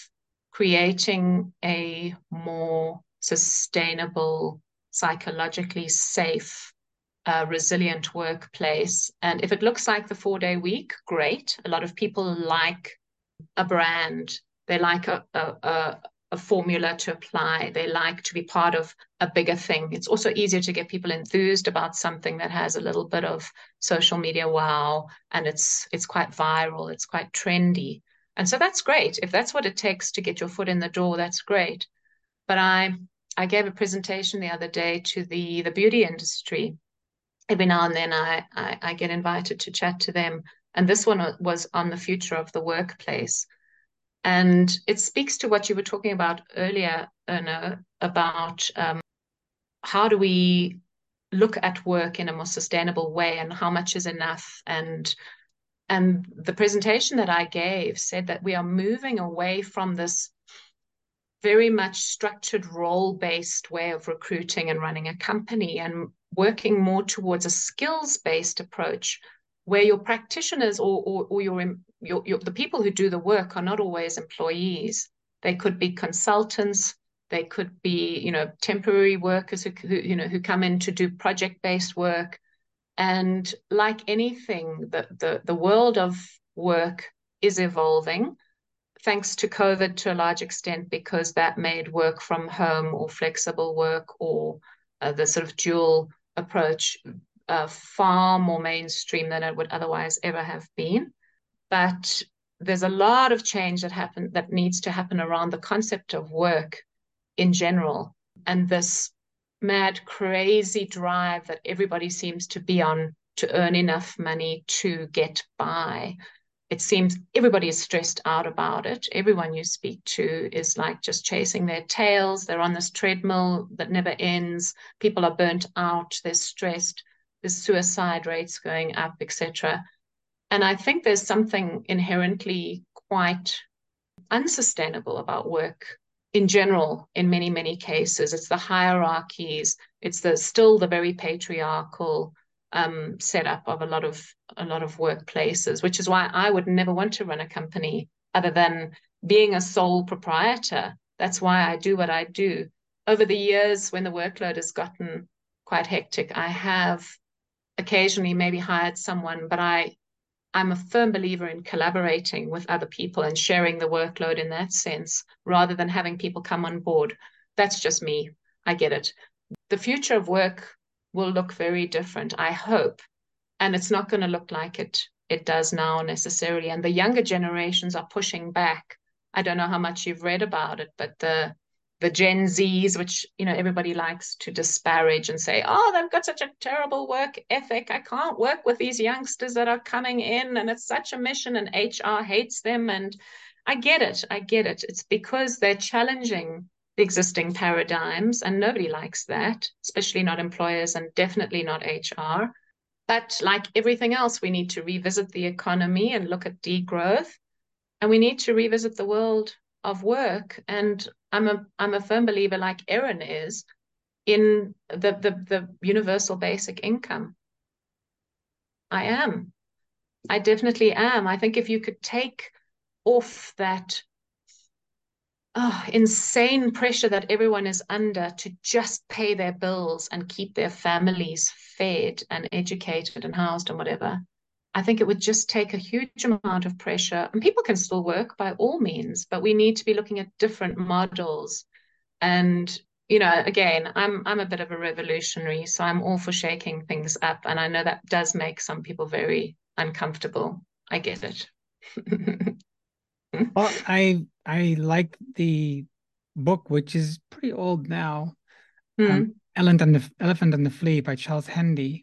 creating a more sustainable, psychologically safe, resilient workplace. And if it looks like the four-day week, great. A lot of people like a brand. They like a, a, a a formula to apply. They like to be part of a bigger thing. It's also easier to get people enthused about something that has a little bit of social media wow, and it's quite viral, it's quite trendy. And so that's great. If that's what it takes to get your foot in the door, that's great. But I gave a presentation the other day to the beauty industry. Every now and then I get invited to chat to them. And this one was on the future of the workplace. And it speaks to what you were talking about earlier, Erno, about how do we look at work in a more sustainable way and how much is enough. And the presentation that I gave said that we are moving away from this very much structured role-based way of recruiting and running a company and working more towards a skills-based approach where your practitioners or your the people who do the work are not always employees. They could be consultants. They could be, you know, temporary workers who come in to do project-based work. And like anything, the world of work is evolving, thanks to COVID to a large extent, because that made work from home or flexible work or the sort of dual approach far more mainstream than it would otherwise ever have been. But there's a lot of change that needs to happen around the concept of work in general. And this mad, crazy drive that everybody seems to be on to earn enough money to get by. It seems everybody is stressed out about it. Everyone you speak to is like just chasing their tails. They're on this treadmill that never ends. People are burnt out. They're stressed. There's suicide rates going up, etc. And I think there's something inherently quite unsustainable about work in general. In many, many cases, it's the hierarchies. It's still the very patriarchal setup of a lot of workplaces, which is why I would never want to run a company other than being a sole proprietor. That's why I do what I do. Over the years, when the workload has gotten quite hectic, I have occasionally maybe hired someone, but I'm a firm believer in collaborating with other people and sharing the workload in that sense, rather than having people come on board. That's just me. I get it. The future of work will look very different, I hope. And it's not going to look like it does now necessarily. And the younger generations are pushing back. I don't know how much you've read about it, but the Gen Zs, which, you know, everybody likes to disparage and say, oh, they've got such a terrible work ethic. I can't work with these youngsters that are coming in, and it's such a mission, and HR hates them. And I get it. It's because they're challenging the existing paradigms, and nobody likes that, especially not employers and definitely not HR. But like everything else, we need to revisit the economy and look at degrowth, and we need to revisit the world of work. And I'm a firm believer, like Erin is, in the universal basic income. I definitely am. I think if you could take off that insane pressure that everyone is under to just pay their bills and keep their families fed and educated and housed and whatever, I think it would just take a huge amount of pressure. And people can still work by all means, but we need to be looking at different models. And, you know, again, I'm a bit of a revolutionary, so I'm all for shaking things up. And I know that does make some people very uncomfortable. I get it. Well, I like the book, which is pretty old now, Elephant and the Flea by Charles Handy,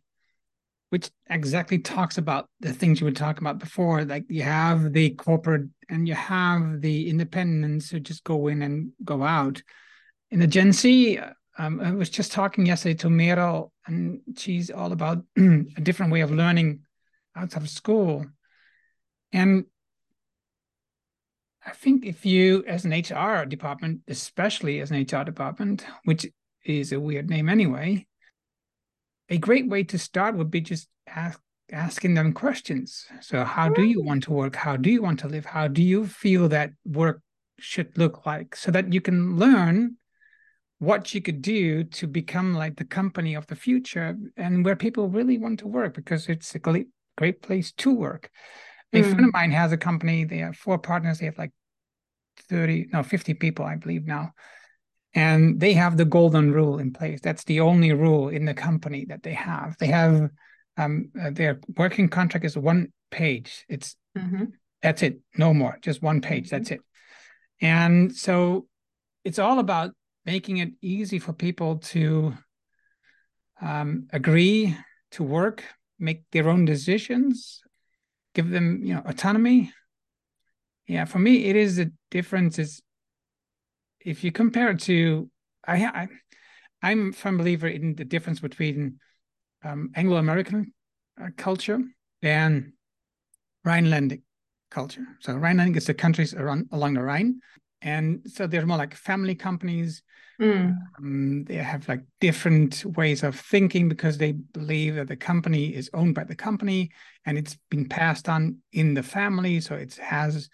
which exactly talks about the things you were talking about before. Like, you have the corporate and you have the independents who just go in and go out. In the Gen Z, I was just talking yesterday to Mero, and she's all about a different way of learning outside of school. And I think if you, as an HR department, especially as an HR department, which is a weird name anyway, a great way to start would be just asking them questions. So how do you want to work? How do you want to live? How do you feel that work should look like? So that you can learn what you could do to become like the company of the future and where people really want to work, because it's a great place to work. A friend of mine has a company. They have 4 partners. They have like 50 people, I believe now. And they have the golden rule in place. That's the only rule in the company that they have. They have their working contract is one page. It's that's it, no more, just one page, that's it. And so it's all about making it easy for people to agree to work, make their own decisions, give them, you know, autonomy. Yeah, for me, it is the difference is if you compare it to, I'm a firm believer in the difference between Anglo-American culture and Rhinelandic culture. So Rhinelandic is the countries around, along the Rhine. And so they're more like family companies. They have like different ways of thinking because they believe that the company is owned by the company and it's been passed on in the family. So it has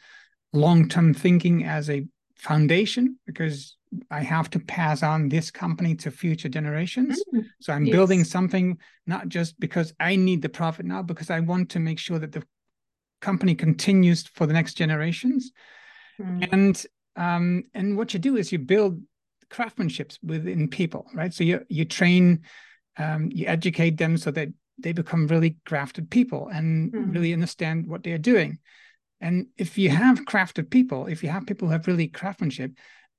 long-term thinking as a foundation because I have to pass on this company to future generations. So I'm building something, not just because I need the profit now, because I want to make sure that the company continues for the next generations. And what you do is you build craftsmanships within people, right? So you train, you educate them so that they become really crafted people and really understand what they're doing. And if you have crafted people, if you have people who have really craftsmanship,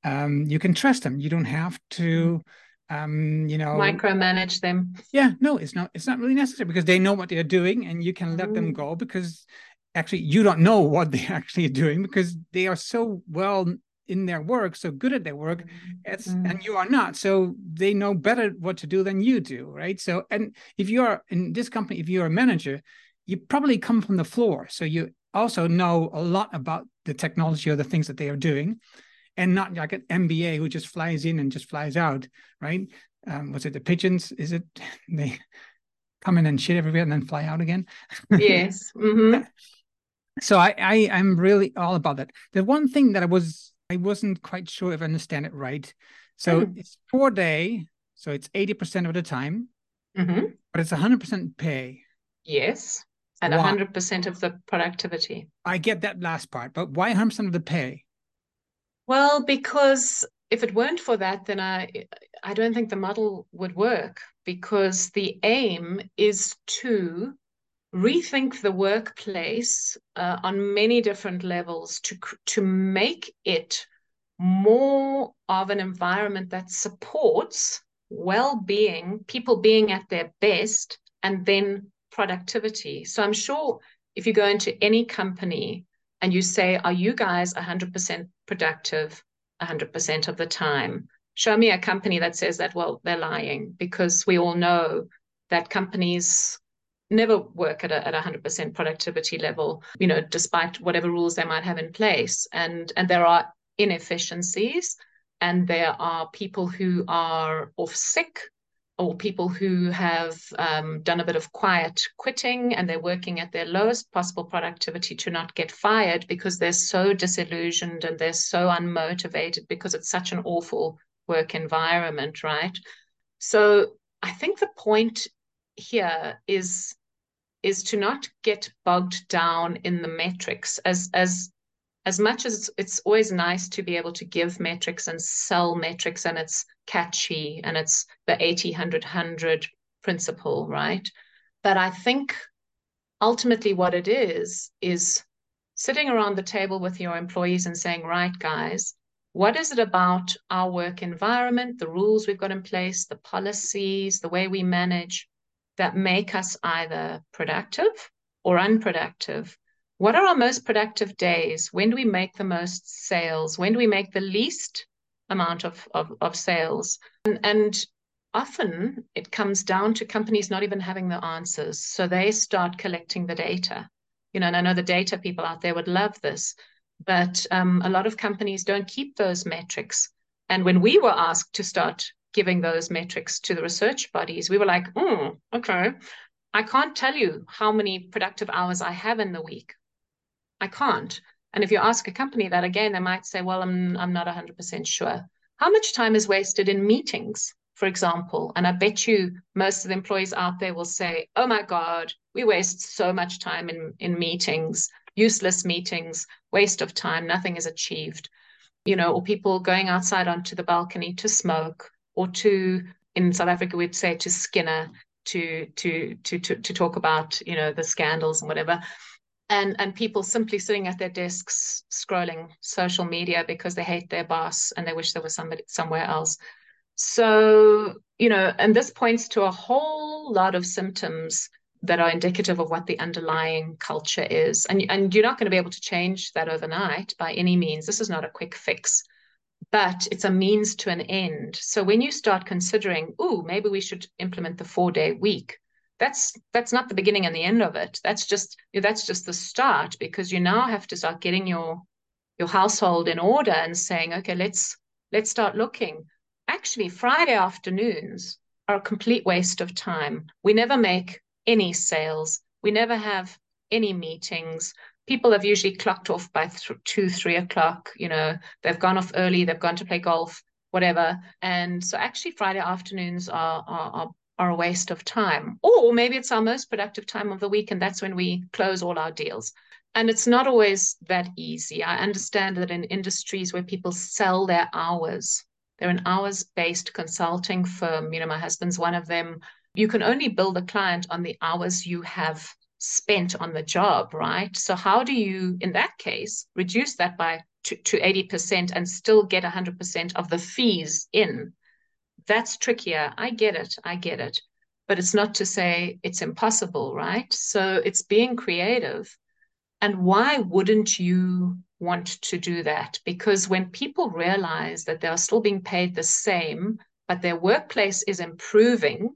you can trust them. You don't have to, you know, micromanage them. Yeah, no, it's not really necessary because they know what they're doing, and you can let them go because actually you don't know what they're actually doing because they are so well in their work, so good at their work, and you are not. So they know better what to do than you do, right? So, and if you are in this company, if you're a manager, you probably come from the floor. So you also know a lot about the technology or the things that they are doing, and not like an MBA who just flies in and just flies out, right? Was it the pigeons? Is it they come in and shit everywhere and then fly out again? Yes. So I'm really all about that. The one thing that I wasn't quite sure if I understand it right. So it's 4 day, so it's 80% of the time, but it's 100% pay. Yes. And 100% of the productivity. I get that last part, but why 100% of the pay? Well, because if it weren't for that, then I don't think the model would work, because the aim is to rethink the workplace on many different levels to make it more of an environment that supports well-being, people being at their best, and then productivity. So I'm sure if you go into any company and you say, are you guys 100% productive 100% of the time? Show me a company that says that. Well, they're lying, because we all know that companies never work at 100% productivity level, you know, despite whatever rules they might have in place. And there are inefficiencies, and there are people who are off sick, or people who have done a bit of quiet quitting, and they're working at their lowest possible productivity to not get fired because they're so disillusioned and they're so unmotivated because it's such an awful work environment, right? So I think the point here is to not get bogged down in the metrics. As much as it's always nice to be able to give metrics and sell metrics, and it's catchy, and it's the 80-100-100 principle, right? But I think ultimately what it is sitting around the table with your employees and saying, right, guys, what is it about our work environment, the rules we've got in place, the policies, the way we manage, that make us either productive or unproductive? What are our most productive days? When do we make the most sales? When do we make the least amount of sales? And often it comes down to companies not even having the answers. So they start collecting the data. You know, and I know the data people out there would love this, but a lot of companies don't keep those metrics. And when we were asked to start giving those metrics to the research bodies, we were like, okay, I can't tell you how many productive hours I have in the week. I can't. And if you ask a company that, again, they might say, well, I'm not 100% sure. How much time is wasted in meetings, for example? And I bet you most of the employees out there will say, oh my God, we waste so much time in meetings, useless meetings, waste of time, nothing is achieved. you know, or people going outside onto the balcony to smoke, or to, in South Africa, we'd say to skinner, to talk about, you know, the scandals and whatever. And people simply sitting at their desks scrolling social media because they hate their boss and they wish there was somebody somewhere else. So, you know, and this points to a whole lot of symptoms that are indicative of what the underlying culture is. And you're not going to be able to change that overnight by any means. This is not a quick fix, but it's a means to an end. So when you start considering, oh, maybe we should implement the 4-day week, that's not the beginning and the end of it. That's just the start, because you now have to start getting your household in order and saying, okay, let's start looking. Actually, Friday afternoons are a complete waste of time. We never make any sales. We never have any meetings. People have usually clocked off by 2, 3 o'clock. You know, they've gone off early. They've gone to play golf, whatever. And so actually Friday afternoons are a waste of time. Or maybe it's our most productive time of the week, and that's when we close all our deals. And it's not always that easy. I understand that in industries where people sell their hours, they're an hours-based consulting firm. You know, my husband's one of them. You can only build a client on the hours you have spent on the job, right? So how do you, in that case, reduce that by to 80% and still get 100% of the fees in? That's trickier. I get it. But it's not to say it's impossible, right? So it's being creative. And why wouldn't you want to do that? Because when people realize that they are still being paid the same, but their workplace is improving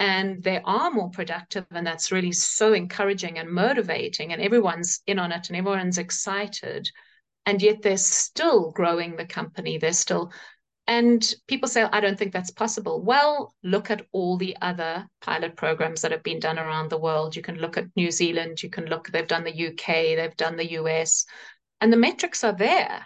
and they are more productive, and that's really so encouraging and motivating, and everyone's in on it and everyone's excited, and yet they're still growing the company, they're still... And people say, I don't think that's possible. Well, look at all the other pilot programs that have been done around the world. You can look at New Zealand, they've done the UK, they've done the US, and the metrics are there.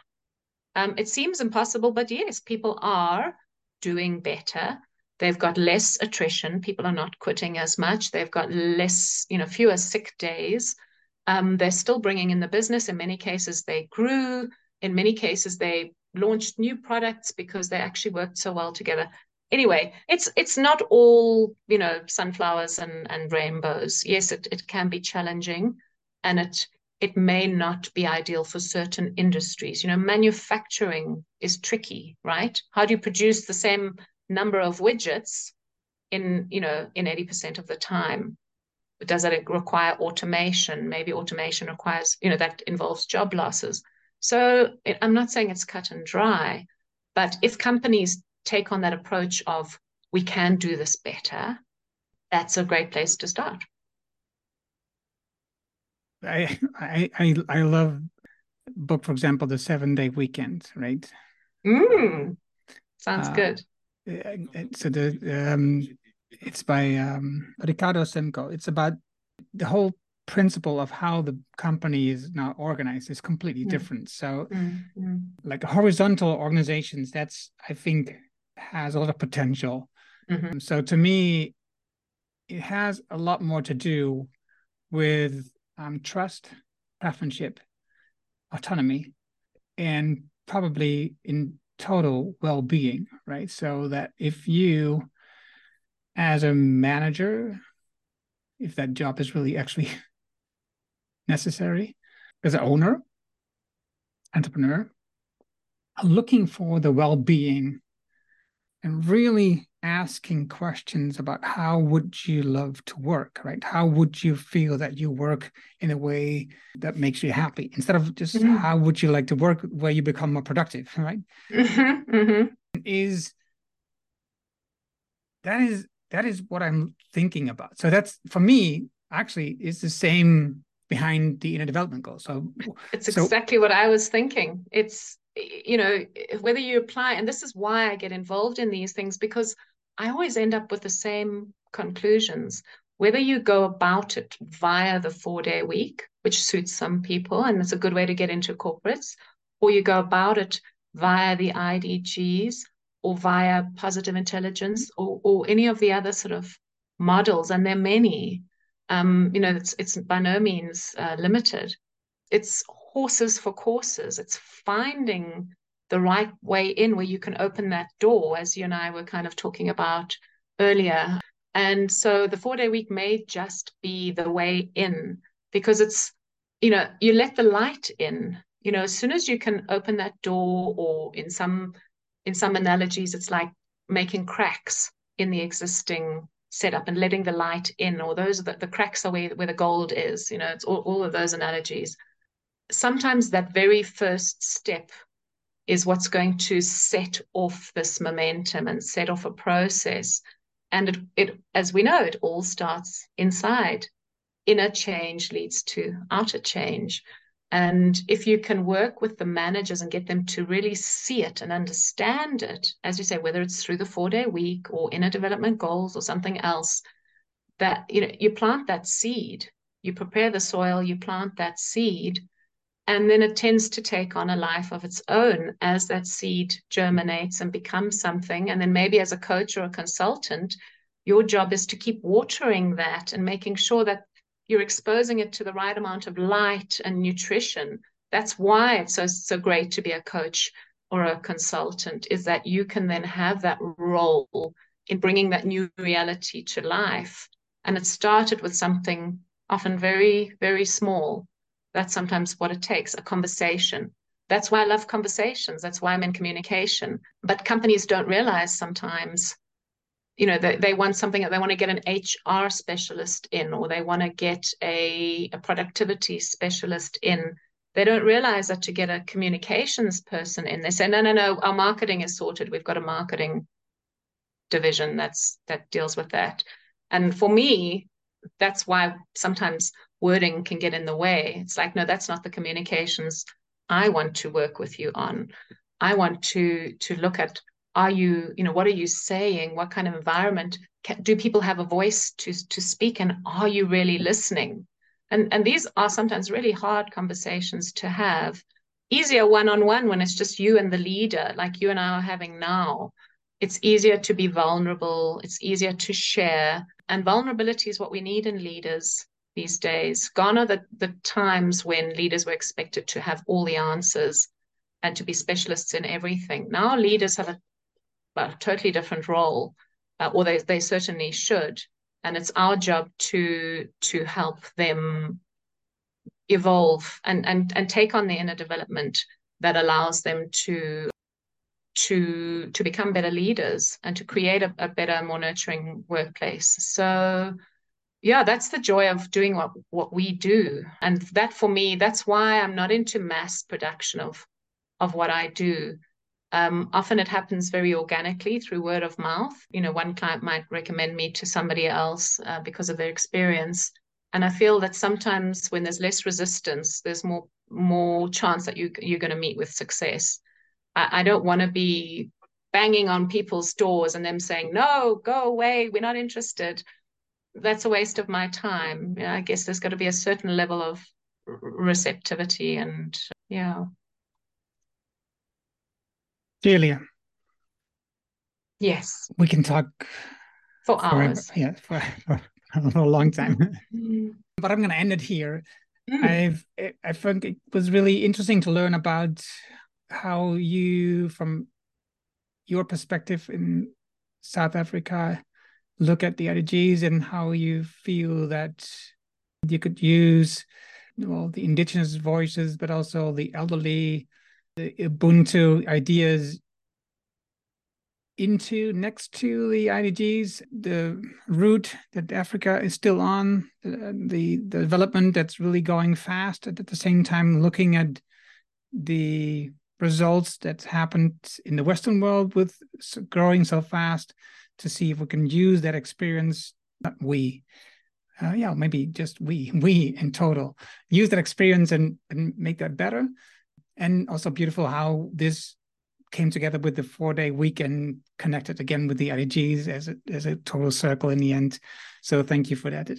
It seems impossible, but yes, people are doing better. They've got less attrition. People are not quitting as much. They've got less, you know, fewer sick days. They're still bringing in the business. In many cases, they grew. In many cases, they launched new products because they actually worked so well together. Anyway, it's not all, you know, sunflowers and rainbows. Yes, it can be challenging, and it may not be ideal for certain industries. You know, manufacturing is tricky, right? How do you produce the same number of widgets in 80% of the time? Does that require automation? Maybe automation requires, you know, that involves job losses. So I'm not saying it's cut and dry, but if companies take on that approach of we can do this better, that's a great place to start. I love book, for example, the 7-day weekend, right? Sounds good. So it's by Ricardo Semco. It's about the whole principle of how the company is now organized is completely different. So like horizontal organizations, that's, I think, has a lot of potential. So to me, it has a lot more to do with trust, craftsmanship, autonomy, and probably in total well-being, right? So that if you, as a manager, if that job is really actually necessary, as an owner, entrepreneur, looking for the well-being and really asking questions about how would you love to work, right? How would you feel that you work in a way that makes you happy, instead of just how would you like to work, where you become more productive, right? That is what I'm thinking about. So that's, for me, actually, is the same behind the Inner Development Goals. So it's exactly what I was thinking. It's, you know, whether you apply, and this is why I get involved in these things, because I always end up with the same conclusions. Whether you go about it via the 4-day week, which suits some people, and it's a good way to get into corporates, or you go about it via the IDGs, or via positive intelligence, or any of the other sort of models, and there are many. You know, it's by no means limited. It's horses for courses. It's finding the right way in, where you can open that door, as you and I were kind of talking about earlier. And so the 4-day week may just be the way in, because it's, you know, you let the light in, you know, as soon as you can open that door, or in some analogies, it's like making cracks in the existing setup and letting the light in, or those are the cracks are where the gold is, you know, it's all of those analogies. Sometimes that very first step is what's going to set off this momentum and set off a process. And it, as we know, it all starts inside. Inner change leads to outer change. And if you can work with the managers and get them to really see it and understand it, as you say, whether it's through the 4-day week or inner development goals or something else, that, you know, you plant that seed, you prepare the soil, you plant that seed, and then it tends to take on a life of its own as that seed germinates and becomes something. And then maybe as a coach or a consultant, your job is to keep watering that and making sure that you're exposing it to the right amount of light and nutrition. That's why it's so great to be a coach or a consultant, is that you can then have that role in bringing that new reality to life. And it started with something often very, very small. That's sometimes what it takes, a conversation. That's why I love conversations. That's why I'm in communication. But companies don't realize sometimes, you know, they want something, they want to get an HR specialist in, or they want to get a productivity specialist in. They don't realize that to get a communications person in, they say, no, our marketing is sorted. We've got a marketing division that deals with that. And for me, that's why sometimes wording can get in the way. It's like, no, that's not the communications I want to work with you on. I want to look at, are you, you know, what are you saying? What kind of environment? Do people have a voice to speak? And are you really listening? And these are sometimes really hard conversations to have. Easier one-on-one when it's just you and the leader, like you and I are having now. It's easier to be vulnerable. It's easier to share. And vulnerability is what we need in leaders these days. Gone are the times when leaders were expected to have all the answers and to be specialists in everything. Now leaders have a totally different role, or they certainly should. And it's our job to help them evolve and take on the inner development that allows them to become better leaders and to create a better, more nurturing workplace. So yeah, that's the joy of doing what we do. And that, for me, that's why I'm not into mass production of what I do. Often it happens very organically through word of mouth. You know, one client might recommend me to somebody else because of their experience. And I feel that sometimes when there's less resistance, there's more chance that you're going to meet with success. I don't want to be banging on people's doors and them saying, no, go away, we're not interested. That's a waste of my time. You know, I guess there's got to be a certain level of receptivity and, yeah. Julia. Yes. We can talk for hours. Yeah, for a long time. But I'm going to end it here. I think it was really interesting to learn about how you, from your perspective in South Africa, look at the IDGs and how you feel that you could use, well, the indigenous voices, but also the elderly, the Ubuntu ideas next to the IDGs, the route that Africa is still on, the development that's really going fast, at the same time looking at the results that happened in the Western world with growing so fast, to see if we can use that experience, maybe just we in total, use that experience and make that better. And also beautiful how this came together with the 4-day week and connected again with the IDGs as a total circle in the end. So thank you for that.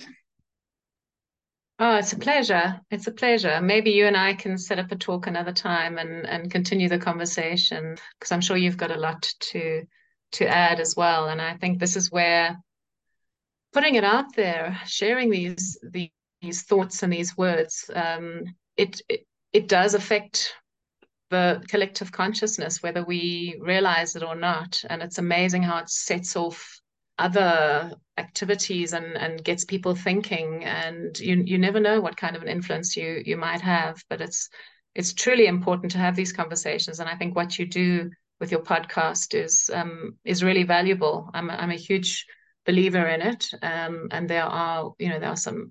Oh, it's a pleasure. It's a pleasure. Maybe you and I can set up a talk another time and continue the conversation, because I'm sure you've got a lot to add as well. And I think this is where putting it out there, sharing these thoughts and these words, it does affect the collective consciousness, whether we realize it or not. And it's amazing how it sets off other activities and gets people thinking, and you never know what kind of an influence you might have. But it's truly important to have these conversations, and I think what you do with your podcast is really valuable. I'm a huge believer in it, and there are some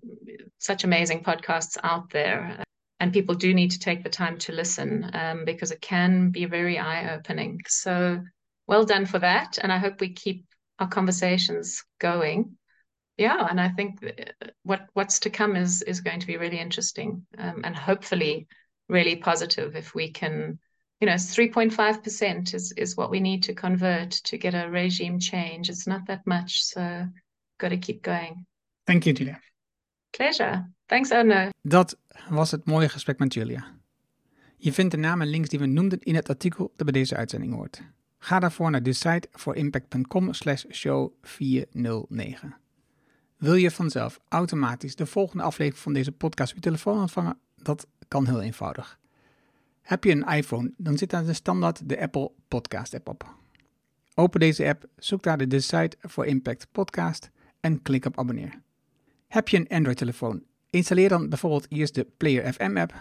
such amazing podcasts out there, and people do need to take the time to listen, because it can be very eye-opening. So well done for that, and I hope we keep our conversations going. Yeah, and I think what's to come is going to be really interesting, and hopefully really positive if we can. It's 3.5% is what we need to convert to get a regime change. It's not that much, so got to keep going. Thank you, Julia. Pleasure. Thanks, Erno. Dat was het mooie gesprek met Julia. Je vindt de namen en links die we noemden in het artikel dat bij deze uitzending hoort. Ga daarvoor naar decideforimpact.com/show409. Wil je vanzelf automatisch de volgende aflevering van deze podcast op je telefoon ontvangen? Dat kan heel eenvoudig. Heb je een iPhone, dan zit daar de standaard de Apple Podcast app op. Open deze app, zoek daar de Decide for Impact podcast en klik op abonneer. Heb je een Android telefoon, installeer dan bijvoorbeeld eerst de Player FM app.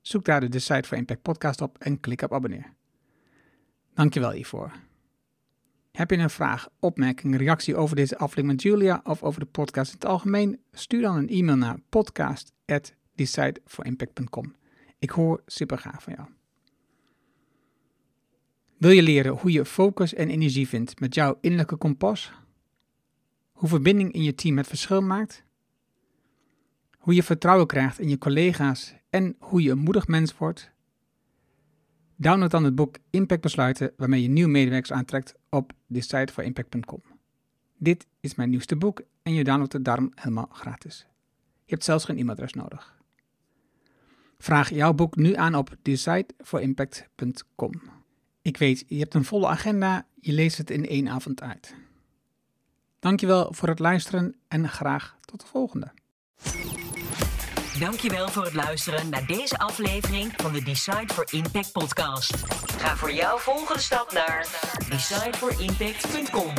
Zoek daar de Decide for Impact podcast op en klik op abonneer. Dankjewel hiervoor. Heb je een vraag, opmerking, reactie over deze aflevering met Julia of over de podcast in het algemeen? Stuur dan een e-mail naar podcast@decideforimpact.com. Ik hoor super graag van jou. Wil je leren hoe je focus en energie vindt met jouw innerlijke kompas? Hoe verbinding in je team het verschil maakt? Hoe je vertrouwen krijgt in je collega's en hoe je een moedig mens wordt? Download dan het boek Impact Besluiten, waarmee je nieuwe medewerkers aantrekt, op decideforimpact.com. Dit is mijn nieuwste boek en je downloadt het daarom helemaal gratis. Je hebt zelfs geen e-mailadres nodig. Vraag jouw boek nu aan op decideforimpact.com. Ik weet, je hebt een volle agenda, je leest het in 1 avond uit. Dankjewel voor het luisteren en graag tot de volgende. Dankjewel voor het luisteren naar deze aflevering van de Decide for Impact podcast. Ga voor jouw volgende stap naar decideforimpact.com.